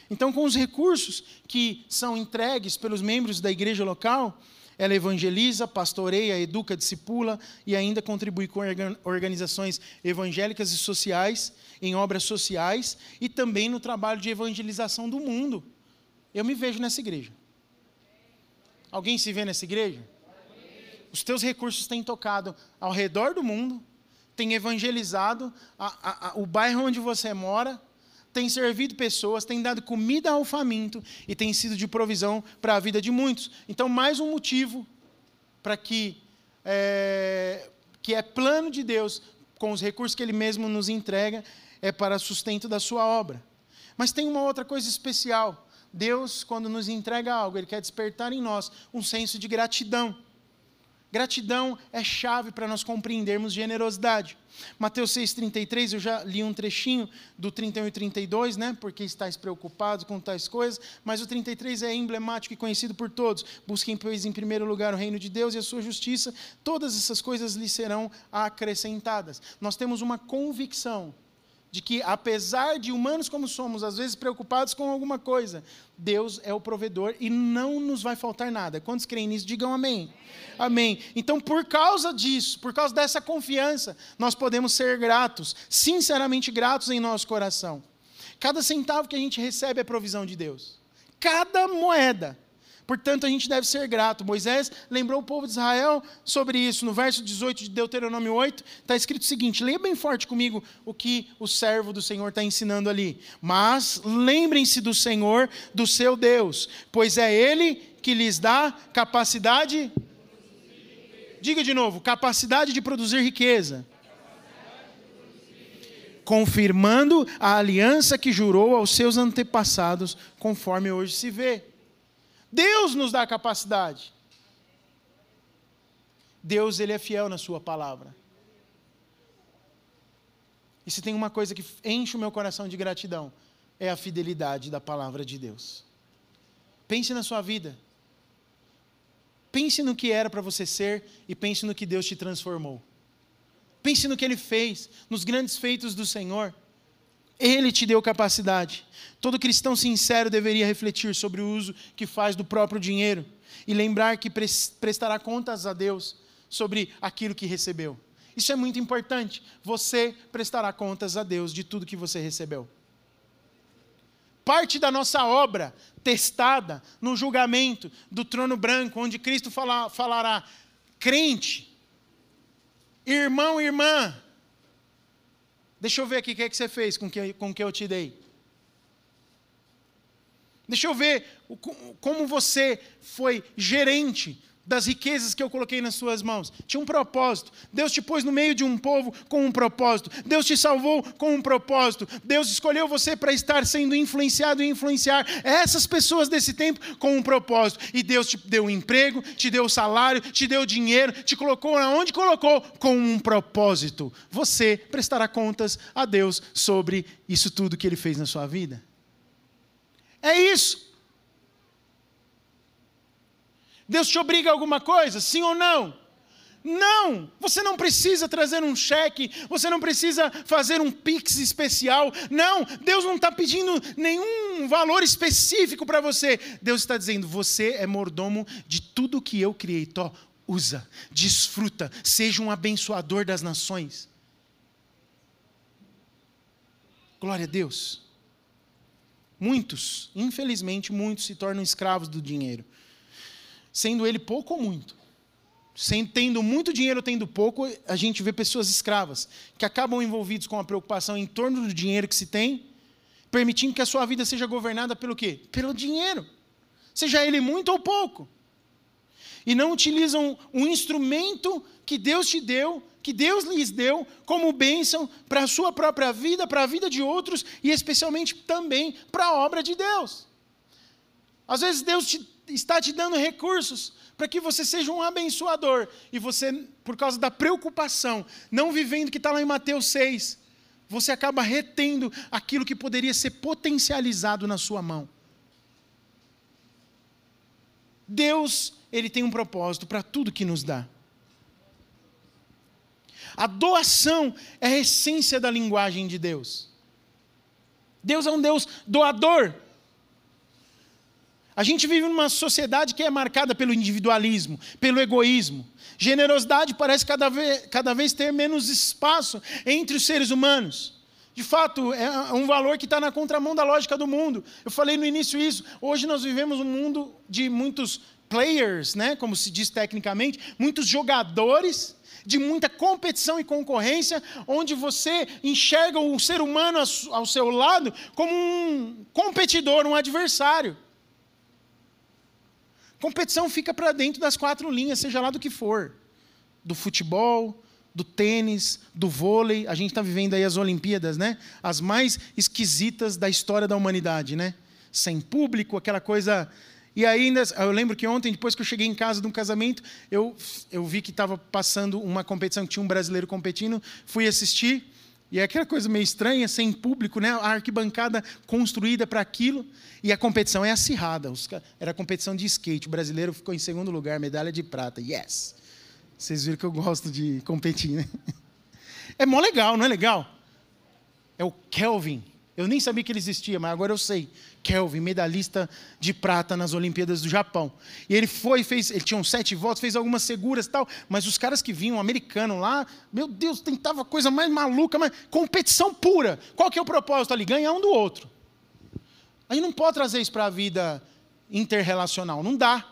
Então, com os recursos que são entregues pelos membros da igreja local, ela evangeliza, pastoreia, educa, discipula e ainda contribui com organizações evangélicas e sociais, em obras sociais e também no trabalho de evangelização do mundo. Eu me vejo nessa igreja. Alguém se vê nessa igreja? Os teus recursos têm tocado ao redor do mundo, têm evangelizado a, a, a, o bairro onde você mora, têm servido pessoas, têm dado comida ao faminto e têm sido de provisão para a vida de muitos. Então, mais um motivo para que é, que é plano de Deus, com os recursos que Ele mesmo nos entrega, é para sustento da sua obra. Mas tem uma outra coisa especial. Deus, quando nos entrega algo, Ele quer despertar em nós um senso de gratidão. Gratidão é chave para nós compreendermos generosidade. Mateus seis, trinta e três, eu já li um trechinho do trinta e um e trinta e dois, né? Porque estáis preocupados com tais coisas, mas o trinta e três é emblemático e conhecido por todos. Busquem, pois, em primeiro lugar o reino de Deus e a sua justiça, todas essas coisas lhe serão acrescentadas. Nós temos uma convicção de que, apesar de humanos como somos, às vezes preocupados com alguma coisa, Deus é o provedor e não nos vai faltar nada. Quantos creem nisso, digam amém. Amém. Amém. Então, por causa disso, por causa dessa confiança, nós podemos ser gratos, sinceramente gratos em nosso coração. Cada centavo que a gente recebe é provisão de Deus. Cada moeda. Portanto, a gente deve ser grato. Moisés lembrou o povo de Israel sobre isso. No verso dezoito de Deuteronômio oito, está escrito o seguinte, leia bem forte comigo o que o servo do Senhor está ensinando ali. Mas lembrem-se do Senhor, do seu Deus, pois é Ele que lhes dá capacidade... Diga de novo, capacidade de produzir riqueza. Confirmando a aliança que jurou aos seus antepassados, conforme hoje se vê. Deus nos dá a capacidade. Deus, Ele é fiel na sua palavra. E se tem uma coisa que enche o meu coração de gratidão, é a fidelidade da palavra de Deus. Pense na sua vida. Pense no que era para você ser e pense no que Deus te transformou. Pense no que Ele fez, nos grandes feitos do Senhor. Ele te deu capacidade. Todo cristão sincero deveria refletir sobre o uso que faz do próprio dinheiro e lembrar que prestará contas a Deus sobre aquilo que recebeu. Isso é muito importante. Você prestará contas a Deus de tudo que você recebeu. Parte da nossa obra testada no julgamento do trono branco, onde Cristo fala, falará, crente, irmão e irmã, deixa eu ver aqui o que é que você fez com que, com que eu te dei. Deixa eu ver o, como você foi gerente das riquezas que eu coloquei nas suas mãos. Tinha um propósito. Deus te pôs no meio de um povo com um propósito. Deus te salvou com um propósito. Deus escolheu você para estar sendo influenciado e influenciar essas pessoas desse tempo com um propósito. E Deus te deu um emprego, te deu salário, te deu dinheiro, te colocou aonde colocou com um propósito. Você prestará contas a Deus sobre isso tudo que Ele fez na sua vida. É isso. Deus te obriga a alguma coisa? Sim ou não? Não! Você não precisa trazer um cheque, você não precisa fazer um Pix especial. Não! Deus não está pedindo nenhum valor específico para você. Deus está dizendo, você é mordomo de tudo que eu criei. Tó, usa, desfruta, seja um abençoador das nações. Glória a Deus. Muitos, infelizmente, muitos se tornam escravos do dinheiro. Sendo ele pouco ou muito. Sem, tendo muito dinheiro ou tendo pouco, a gente vê pessoas escravas, que acabam envolvidos com a preocupação em torno do dinheiro que se tem, permitindo que a sua vida seja governada pelo quê? Pelo dinheiro. Seja ele muito ou pouco. E não utilizam um instrumento que Deus te deu, que Deus lhes deu, como bênção para a sua própria vida, para a vida de outros, e especialmente também para a obra de Deus. Às vezes Deus te está te dando recursos para que você seja um abençoador. E você, por causa da preocupação, não vivendo o que está lá em Mateus seis, você acaba retendo aquilo que poderia ser potencializado na sua mão. Deus, Ele tem um propósito para tudo que nos dá. A doação é a essência da linguagem de Deus. Deus é um Deus doador. A gente vive numa sociedade que é marcada pelo individualismo, pelo egoísmo. Generosidade parece cada vez, cada vez ter menos espaço entre os seres humanos. De fato, é um valor que está na contramão da lógica do mundo. Eu falei no início isso. Hoje nós vivemos um mundo de muitos players, né? Como se diz tecnicamente, muitos jogadores, de muita competição e concorrência, onde você enxerga o ser humano ao seu lado como um competidor, um adversário. Competição fica para dentro das quatro linhas, seja lá do que for. Do futebol, do tênis, do vôlei. A gente está vivendo aí as Olimpíadas, né? As mais esquisitas da história da humanidade, né? Sem público, aquela coisa... E ainda, eu lembro que ontem, depois que eu cheguei em casa de um casamento, eu, eu vi que estava passando uma competição, que tinha um brasileiro competindo, fui assistir... E é aquela coisa meio estranha, sem público, né? A arquibancada construída para aquilo. E a competição é acirrada. Era a competição de skate. O brasileiro ficou em segundo lugar, medalha de prata. Yes! Vocês viram que eu gosto de competir, né? É mó legal, não é legal? É o Kelvin. Eu nem sabia que ele existia, mas agora eu sei. Kelvin, medalhista de prata nas Olimpíadas do Japão. E ele foi, fez, ele tinha uns sete votos, fez algumas seguras e tal, mas os caras que vinham, americano lá, meu Deus, tentava coisa mais maluca, mas competição pura. Qual que é o propósito ali? Ganhar um do outro. Aí não pode trazer isso para a vida interrelacional, não dá.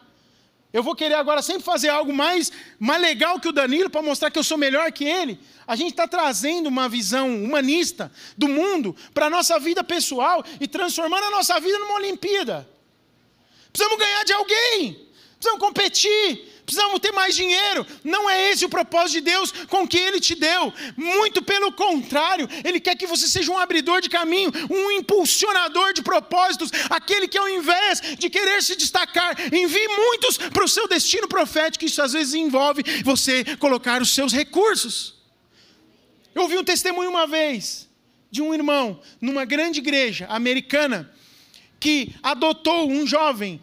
Eu vou querer agora sempre fazer algo mais, mais legal que o Danilo para mostrar que eu sou melhor que ele. A gente está trazendo uma visão humanista do mundo para a nossa vida pessoal e transformando a nossa vida numa Olimpíada. Precisamos ganhar de alguém, precisamos competir, precisamos ter mais dinheiro. Não é esse o propósito de Deus com que Ele te deu. Muito pelo contrário, Ele quer que você seja um abridor de caminho, um impulsionador de propósitos, aquele que ao invés de querer se destacar, envie muitos para o seu destino profético. Isso às vezes envolve você colocar os seus recursos. Eu ouvi um testemunho uma vez de um irmão, numa grande igreja americana, que adotou um jovem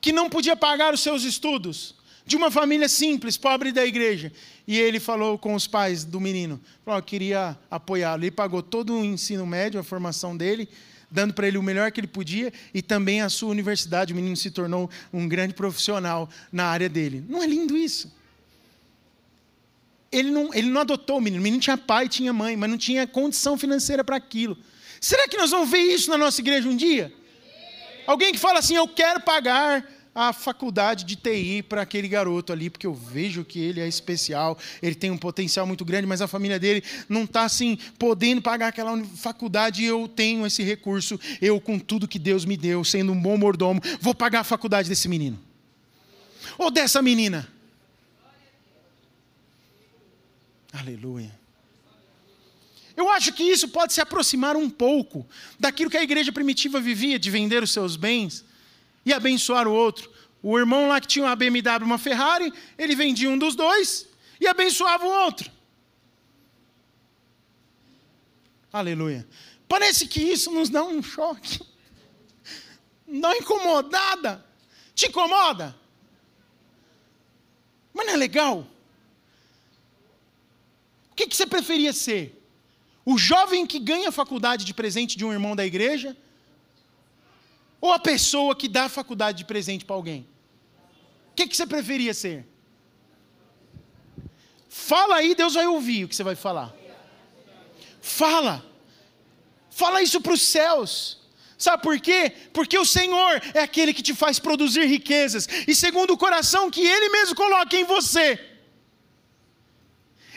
que não podia pagar os seus estudos, de uma família simples, pobre da igreja. E ele falou com os pais do menino, falou, eu queria apoiá-lo. Ele pagou todo o ensino médio, a formação dele, dando para ele o melhor que ele podia, e também a sua universidade. O menino se tornou um grande profissional na área dele. Não é lindo isso? Ele não, ele não adotou o menino. O menino tinha pai, tinha mãe, mas não tinha condição financeira para aquilo. Será que nós vamos ver isso na nossa igreja um dia? Alguém que fala assim, eu quero pagar a faculdade de T I para aquele garoto ali, porque eu vejo que ele é especial, ele tem um potencial muito grande, mas a família dele não está assim, podendo pagar aquela faculdade, e eu tenho esse recurso, eu com tudo que Deus me deu, sendo um bom mordomo, vou pagar a faculdade desse menino. ou dessa menina? Aleluia. Eu acho que isso pode se aproximar um pouco daquilo que a igreja primitiva vivia, de vender os seus bens e abençoar o outro. O irmão lá que tinha uma B M W e uma Ferrari, ele vendia um dos dois e abençoava o outro. Aleluia. Parece que isso nos dá um choque. Não dá uma incomodada. Te incomoda? Mas não é legal? O que, que você preferia ser? O jovem que ganha a faculdade de presente de um irmão da igreja? Ou a pessoa que dá a faculdade de presente para alguém? O que, que você preferia ser? Fala aí, Deus vai ouvir o que você vai falar. Fala. Fala isso para os céus. Sabe por quê? Porque o Senhor é aquele que te faz produzir riquezas. E segundo o coração que Ele mesmo coloca em você.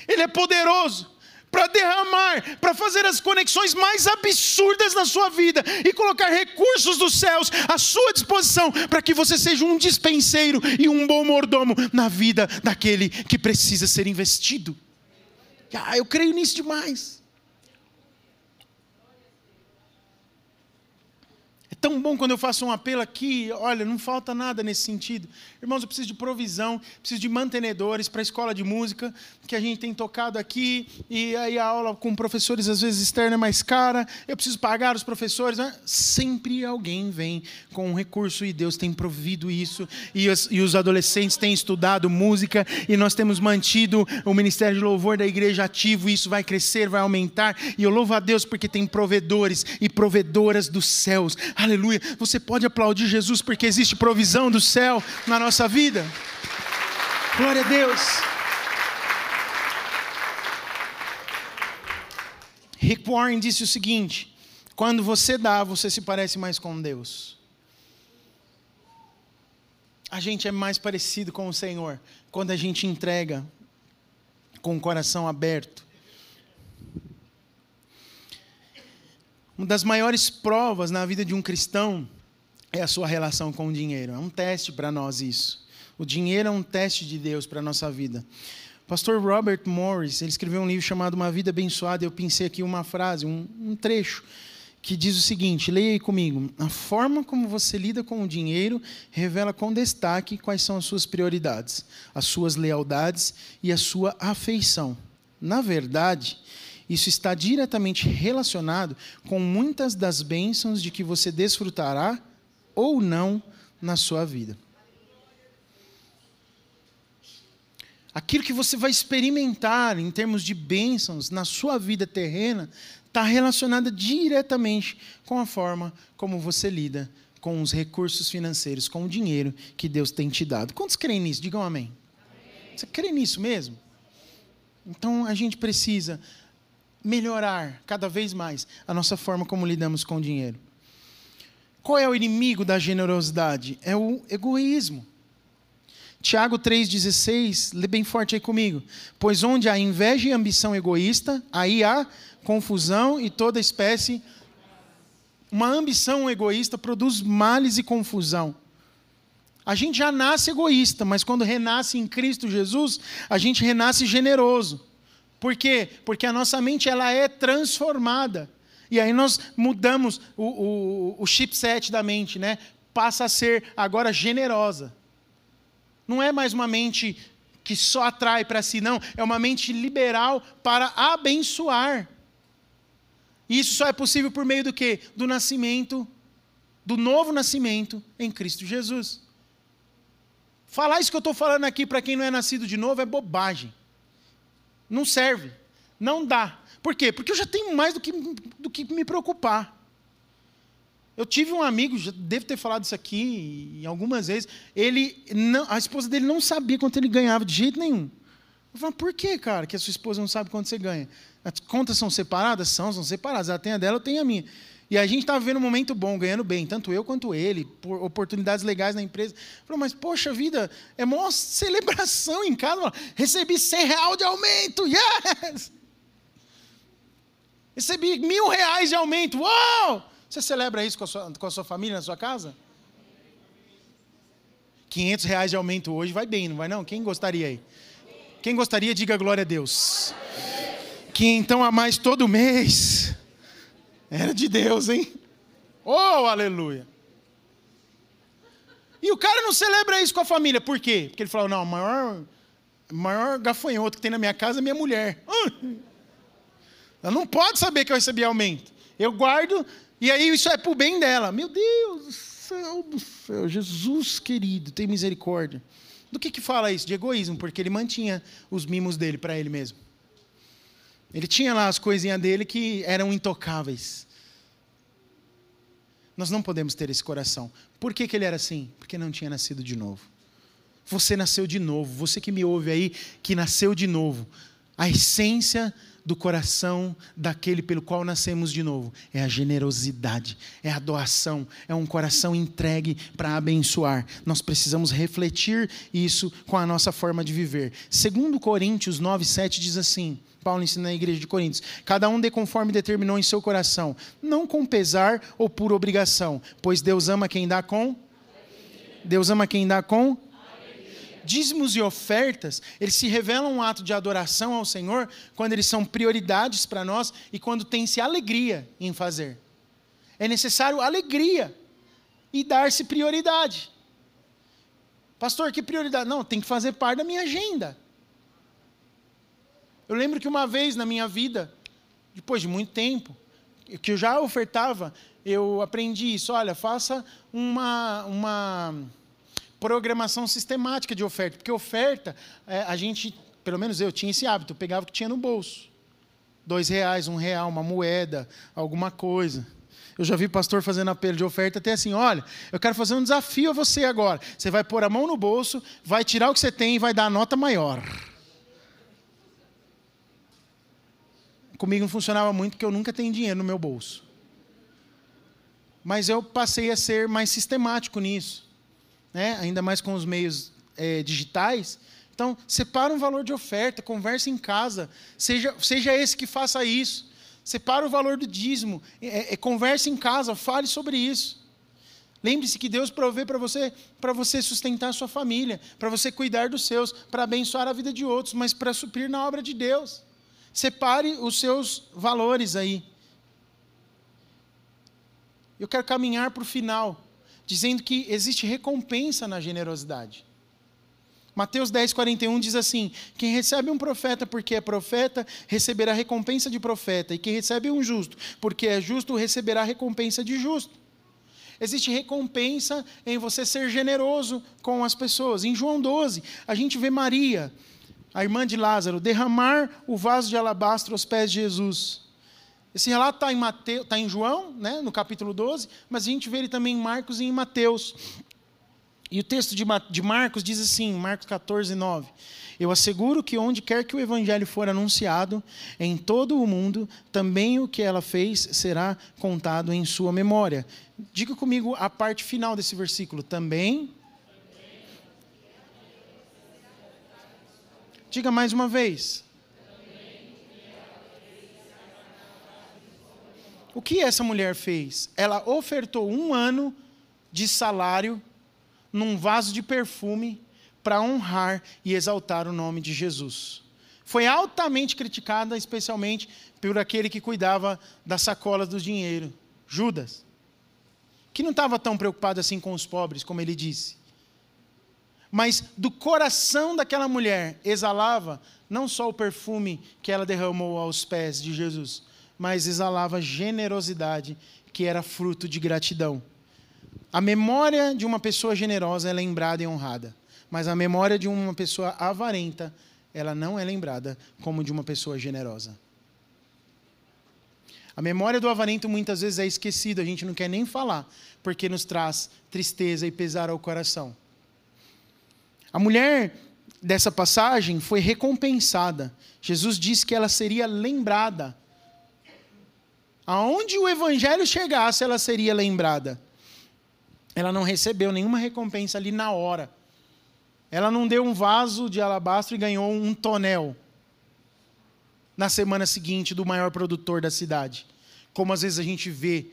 Ele é poderoso para derramar, para fazer as conexões mais absurdas na sua vida e colocar recursos dos céus à sua disposição, para que você seja um despenseiro e um bom mordomo na vida daquele que precisa ser investido. Ah, eu creio nisso demais. É tão bom quando eu faço um apelo aqui, olha, não falta nada nesse sentido. Irmãos, eu preciso de provisão, preciso de mantenedores para a escola de música, que a gente tem tocado aqui, e aí a aula com professores, às vezes, externa é mais cara, eu preciso pagar os professores, né? Sempre alguém vem com um recurso, e Deus tem provido isso, e os, e os adolescentes têm estudado música, e nós temos mantido o Ministério de Louvor da Igreja ativo, e isso vai crescer, vai aumentar, e eu louvo a Deus porque tem provedores e provedoras dos céus. Aleluia, você pode aplaudir Jesus porque existe provisão do céu na nossa vida. Glória a Deus. Rick Warren disse o seguinte: quando você dá, você se parece mais com Deus. A gente é mais parecido com o Senhor quando a gente entrega com o coração aberto. Uma das maiores provas na vida de um cristão é a sua relação com o dinheiro. É um teste para nós isso. O dinheiro é um teste de Deus para a nossa vida. O pastor Robert Morris, ele escreveu um livro chamado Uma Vida Abençoada. Eu pensei aqui uma frase, um, um trecho, que diz o seguinte, leia aí comigo. A forma como você lida com o dinheiro revela com destaque quais são as suas prioridades, as suas lealdades e a sua afeição. Na verdade, isso está diretamente relacionado com muitas das bênçãos de que você desfrutará ou não na sua vida. Aquilo que você vai experimentar em termos de bênçãos na sua vida terrena está relacionado diretamente com a forma como você lida com os recursos financeiros, com o dinheiro que Deus tem te dado. Quantos creem nisso? Digam amém. Amém. Você crê nisso mesmo? Então a gente precisa melhorar cada vez mais a nossa forma como lidamos com o dinheiro. Qual é o inimigo da generosidade? É o egoísmo. Tiago três dezesseis, lê bem forte aí comigo. Pois onde há inveja e ambição egoísta, aí há confusão e toda espécie. Uma ambição egoísta produz males e confusão. A gente já nasce egoísta, mas quando renasce em Cristo Jesus, a gente renasce generoso. Por quê? Porque a nossa mente ela é transformada. E aí nós mudamos o, o, o chipset da mente, né? Passa a ser agora generosa. Não é mais uma mente que só atrai para si, não. É uma mente liberal para abençoar. E isso só é possível por meio do quê? Do nascimento, do novo nascimento em Cristo Jesus. Falar isso que eu estou falando aqui para quem não é nascido de novo é bobagem. Não serve, não dá. Por quê? Porque eu já tenho mais do que, do que me preocupar. Eu tive um amigo, já devo ter falado isso aqui em algumas vezes, ele não, a esposa dele não sabia quanto ele ganhava de jeito nenhum. Eu falei, por que, cara, que a sua esposa não sabe quanto você ganha? As contas são separadas? São, são separadas. Ela tem a dela, eu tenho a minha. E a gente estava vivendo um momento bom, ganhando bem, tanto eu quanto ele, por oportunidades legais na empresa. Falou, mas poxa vida, é maior celebração em casa. Recebi cem reais de aumento, yes! Recebi mil reais de aumento, uau! Você celebra isso com a sua, com a sua família na sua casa? quinhentos reais de aumento hoje, vai bem, não vai não? Quem gostaria aí? Quem gostaria, diga glória a Deus. Que então a mais todo mês era de Deus, hein? Oh, aleluia! E o cara não celebra isso com a família, por quê? Porque ele falou, não, o maior, maior gafanhoto que tem na minha casa é minha mulher. Hum. Ela não pode saber que eu recebi aumento. Eu guardo, e aí isso é pro bem dela. Meu Deus do céu, do céu, Jesus querido, tem misericórdia. Do que que fala isso? De egoísmo, porque ele mantinha os mimos dele para ele mesmo. Ele tinha lá as coisinhas dele que eram intocáveis. Nós não podemos ter esse coração. Por que que ele era assim? Porque não tinha nascido de novo. Você nasceu de novo. Você que me ouve aí, que nasceu de novo. A essência do coração daquele pelo qual nascemos de novo é a generosidade, é a doação, é um coração entregue para abençoar. Nós precisamos refletir isso com a nossa forma de viver. Segundo Coríntios nove, sete diz assim, Paulo ensina na igreja de Coríntios, cada um dê conforme determinou em seu coração, não com pesar ou por obrigação, pois Deus ama quem dá com? Deus ama quem dá com? Dízimos e ofertas, eles se revelam um ato de adoração ao Senhor quando eles são prioridades para nós e quando tem-se alegria em fazer. É necessário alegria e dar-se prioridade. Pastor, que prioridade? Não, tem que fazer parte da minha agenda. Eu lembro que uma vez na minha vida, depois de muito tempo, que eu já ofertava, eu aprendi isso, olha, faça uma... uma programação sistemática de oferta, porque oferta, é, a gente, pelo menos eu tinha esse hábito, eu pegava o que tinha no bolso, dois reais, um real, uma moeda, alguma coisa. Eu já vi pastor fazendo apelo de oferta até assim, olha, eu quero fazer um desafio a você agora, você vai pôr a mão no bolso, vai tirar o que você tem e vai dar a nota maior. Comigo não funcionava muito, porque eu nunca tenho dinheiro no meu bolso, mas eu passei a ser mais sistemático nisso, né? Ainda mais com os meios é, digitais. Então, separa um valor de oferta, conversa em casa, seja, seja esse que faça isso, separa o valor do dízimo, é, é, conversa em casa, fale sobre isso. Lembre-se que Deus provê para você, para você sustentar a sua família, para você cuidar dos seus, para abençoar a vida de outros, mas para suprir na obra de Deus. Separe os seus valores aí. Eu quero caminhar para o final, dizendo que existe recompensa na generosidade. Mateus dez, quarenta e um diz assim, quem recebe um profeta porque é profeta, receberá recompensa de profeta, e quem recebe um justo porque é justo, receberá recompensa de justo. Existe recompensa em você ser generoso com as pessoas. Em João doze, a gente vê Maria, a irmã de Lázaro, derramar o vaso de alabastro aos pés de Jesus. Esse relato está em, Mateu, está em João, né, no capítulo doze, mas a gente vê ele também em Marcos e em Mateus. E o texto de, de Marcos diz assim, Marcos quatorze, nove, eu asseguro que onde quer que o evangelho for anunciado, em todo o mundo, também o que ela fez será contado em sua memória. Diga comigo a parte final desse versículo, também. Diga mais uma vez. O que essa mulher fez? Ela ofertou um ano de salário num vaso de perfume para honrar e exaltar o nome de Jesus. Foi altamente criticada, especialmente por aquele que cuidava das sacolas do dinheiro, Judas, que não estava tão preocupado assim com os pobres, como ele disse. Mas do coração daquela mulher exalava não só o perfume que ela derramou aos pés de Jesus, mas exalava generosidade, que era fruto de gratidão. A memória de uma pessoa generosa é lembrada e honrada, mas a memória de uma pessoa avarenta, ela não é lembrada como de uma pessoa generosa. A memória do avarento muitas vezes é esquecida, a gente não quer nem falar, porque nos traz tristeza e pesar ao coração. A mulher dessa passagem foi recompensada. Jesus disse que ela seria lembrada. Aonde o evangelho chegasse, ela seria lembrada. Ela não recebeu nenhuma recompensa ali na hora. Ela não deu um vaso de alabastro e ganhou um tonel na semana seguinte do maior produtor da cidade, como às vezes a gente vê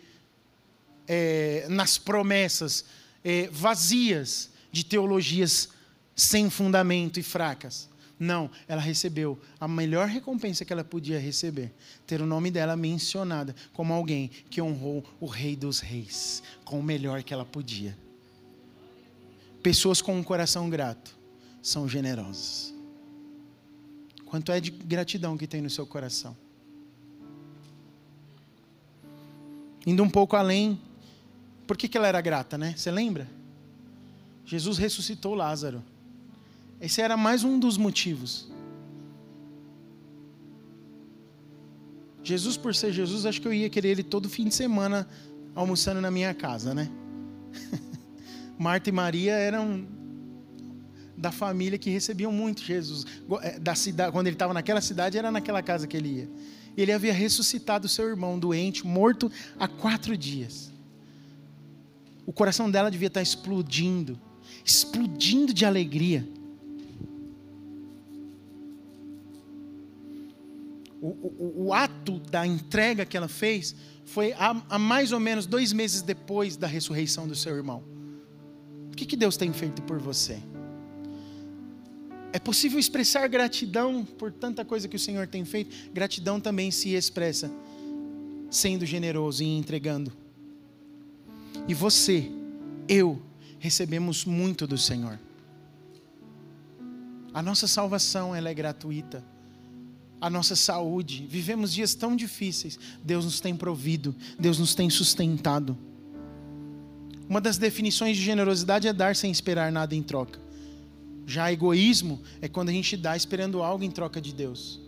é, nas promessas é, vazias de teologias sem fundamento e fracas. Não, ela recebeu a melhor recompensa que ela podia receber. Ter o nome dela mencionado como alguém que honrou o Rei dos Reis com o melhor que ela podia. Pessoas com um coração grato são generosas. Quanto é de gratidão que tem no seu coração? Indo um pouco além, por que que ela era grata, né? Você lembra? Jesus ressuscitou Lázaro. Esse era mais um dos motivos. Jesus, por ser Jesus, acho que eu ia querer ele todo fim de semana almoçando na minha casa, né? Marta e Maria eram da família que recebiam muito Jesus. Da cidade, quando ele estava naquela cidade, era naquela casa que ele ia. Ele havia ressuscitado seu irmão doente, morto há quatro dias. O coração dela devia estar explodindo, explodindo de alegria. O, o, o ato da entrega que ela fez foi há, há mais ou menos dois meses depois da ressurreição do seu irmão. O que que Deus tem feito por você? É possível expressar gratidão por tanta coisa que o Senhor tem feito. Gratidão também se expressa sendo generoso e entregando. E você, eu, recebemos muito do Senhor. A nossa salvação, ela é gratuita. A nossa saúde, vivemos dias tão difíceis. Deus nos tem provido, Deus nos tem sustentado. Uma das definições de generosidade é dar sem esperar nada em troca. Já egoísmo é quando a gente dá esperando algo em troca de Deus.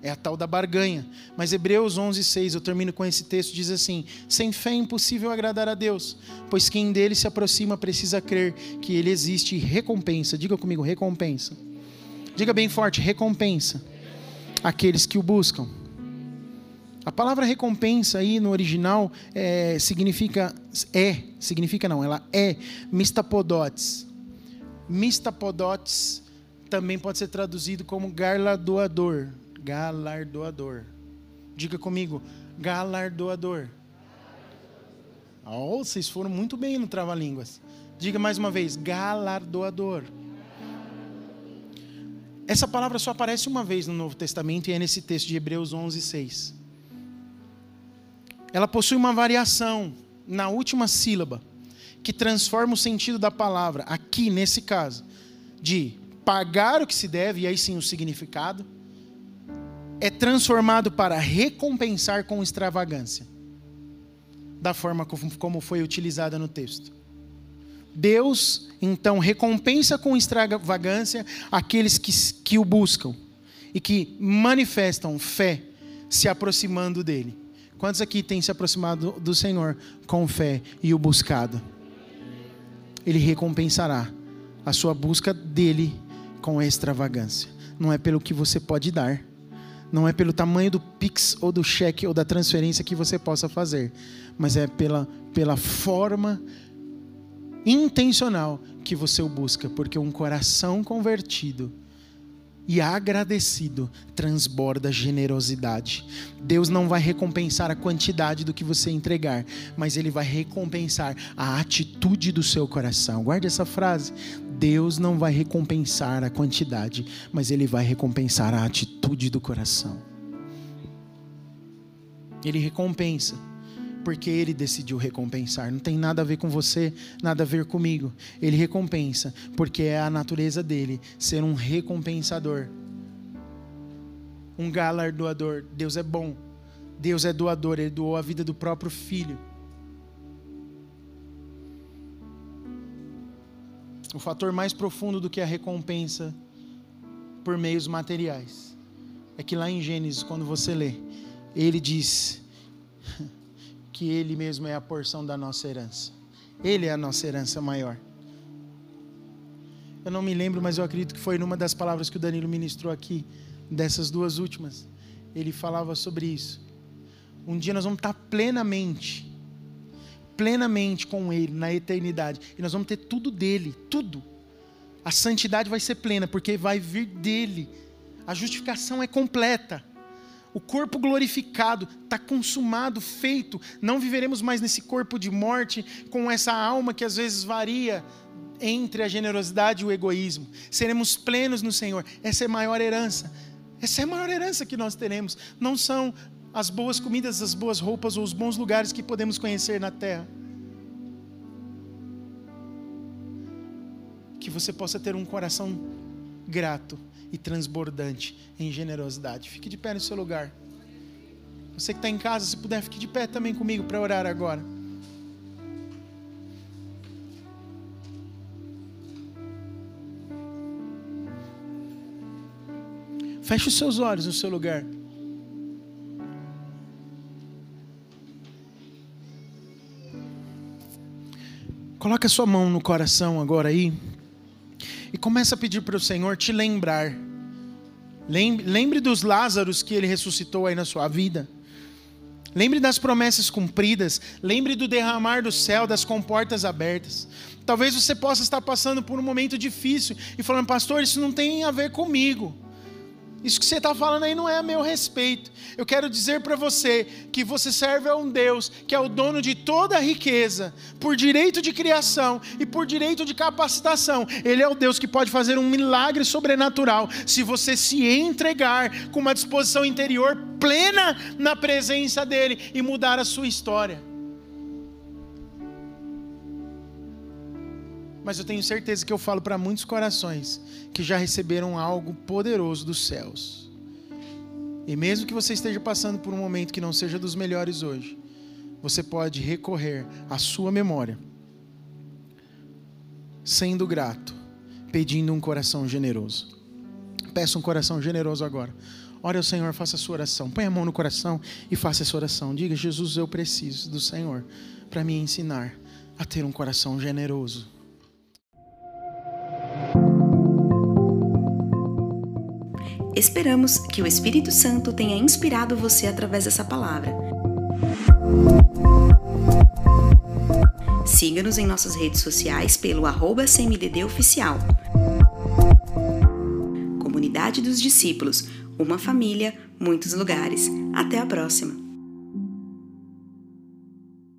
É a tal da barganha. Mas Hebreus onze, seis, eu termino com esse texto, diz assim: sem fé é impossível agradar a Deus, pois quem dele se aproxima precisa crer que ele existe e recompensa. Diga comigo, recompensa. Diga bem forte, recompensa aqueles que o buscam. A palavra recompensa aí no original é, significa, é, significa não, ela é mistapodotes. Mistapodotes também pode ser traduzido como galardoador. Galardoador. Diga comigo, galardoador. Oh, vocês foram muito bem no trava-línguas. Diga mais uma vez, galardoador. Essa palavra só aparece uma vez no Novo Testamento e é nesse texto de Hebreus onze, seis. Ela possui uma variação na última sílaba, que transforma o sentido da palavra, aqui nesse caso, de pagar o que se deve, e aí sim o significado, é transformado para recompensar com extravagância, da forma como foi utilizada no texto. Deus, então, recompensa com extravagância aqueles que, que o buscam e que manifestam fé se aproximando dele. Quantos aqui têm se aproximado do Senhor com fé e o buscado? Ele recompensará a sua busca dele com extravagância. Não é pelo que você pode dar, não é pelo tamanho do Pix ou do cheque ou da transferência que você possa fazer, mas é pela, pela forma intencional que você o busca, porque um coração convertido e agradecido transborda generosidade. Deus não vai recompensar a quantidade do que você entregar, mas ele vai recompensar a atitude do seu coração. Guarde essa frase. Deus não vai recompensar a quantidade, mas ele vai recompensar a atitude do coração. Ele recompensa porque ele decidiu recompensar. Não tem nada a ver com você, nada a ver comigo. Ele recompensa porque é a natureza dele ser um recompensador, um galardoador. Deus é bom, Deus é doador. Ele doou a vida do próprio filho. O fator mais profundo do que a recompensa por meios materiais é que lá em Gênesis, quando você lê, ele diz que ele mesmo é a porção da nossa herança. Ele é a nossa herança maior. Eu não me lembro, mas eu acredito que foi numa das palavras que o Danilo ministrou aqui, dessas duas últimas, ele falava sobre isso. Um dia nós vamos estar plenamente, plenamente com ele na eternidade, e nós vamos ter tudo dele, tudo. A santidade vai ser plena, porque vai vir dele. A justificação é completa. O corpo glorificado está consumado, feito. Não viveremos mais nesse corpo de morte, com essa alma que às vezes varia entre a generosidade e o egoísmo. Seremos plenos no Senhor. Essa é a maior herança. Essa é a maior herança que nós teremos. Não são as boas comidas, as boas roupas ou os bons lugares que podemos conhecer na terra. Que você possa ter um coração grato e transbordante em generosidade. Fique de pé no seu lugar. Você que está em casa, se puder, fique de pé também comigo para orar agora. Feche os seus olhos no seu lugar. Coloca a sua mão no coração agora aí. E começa a pedir para o Senhor te lembrar. Lembre dos Lázaros que Ele ressuscitou aí na sua vida. Lembre das promessas cumpridas. Lembre do derramar do céu, das comportas abertas. Talvez você possa estar passando por um momento difícil e falando: pastor, isso não tem a ver comigo. Isso que você está falando aí não é a meu respeito. Eu quero dizer para você que você serve a um Deus que é o dono de toda a riqueza, por direito de criação e por direito de capacitação. Ele é o Deus que pode fazer um milagre sobrenatural se você se entregar com uma disposição interior plena na presença dEle e mudar a sua história. Mas eu tenho certeza que eu falo para muitos corações que já receberam algo poderoso dos céus. E mesmo que você esteja passando por um momento que não seja dos melhores hoje, você pode recorrer à sua memória, sendo grato, pedindo um coração generoso. Peça um coração generoso agora. Ore ao Senhor, faça a sua oração. Põe a mão no coração e faça a sua oração. Diga: Jesus, eu preciso do Senhor para me ensinar a ter um coração generoso. Esperamos que o Espírito Santo tenha inspirado você através dessa palavra. Siga-nos em nossas redes sociais pelo arroba cmddoficial. Comunidade dos Discípulos, uma família, muitos lugares. Até a próxima!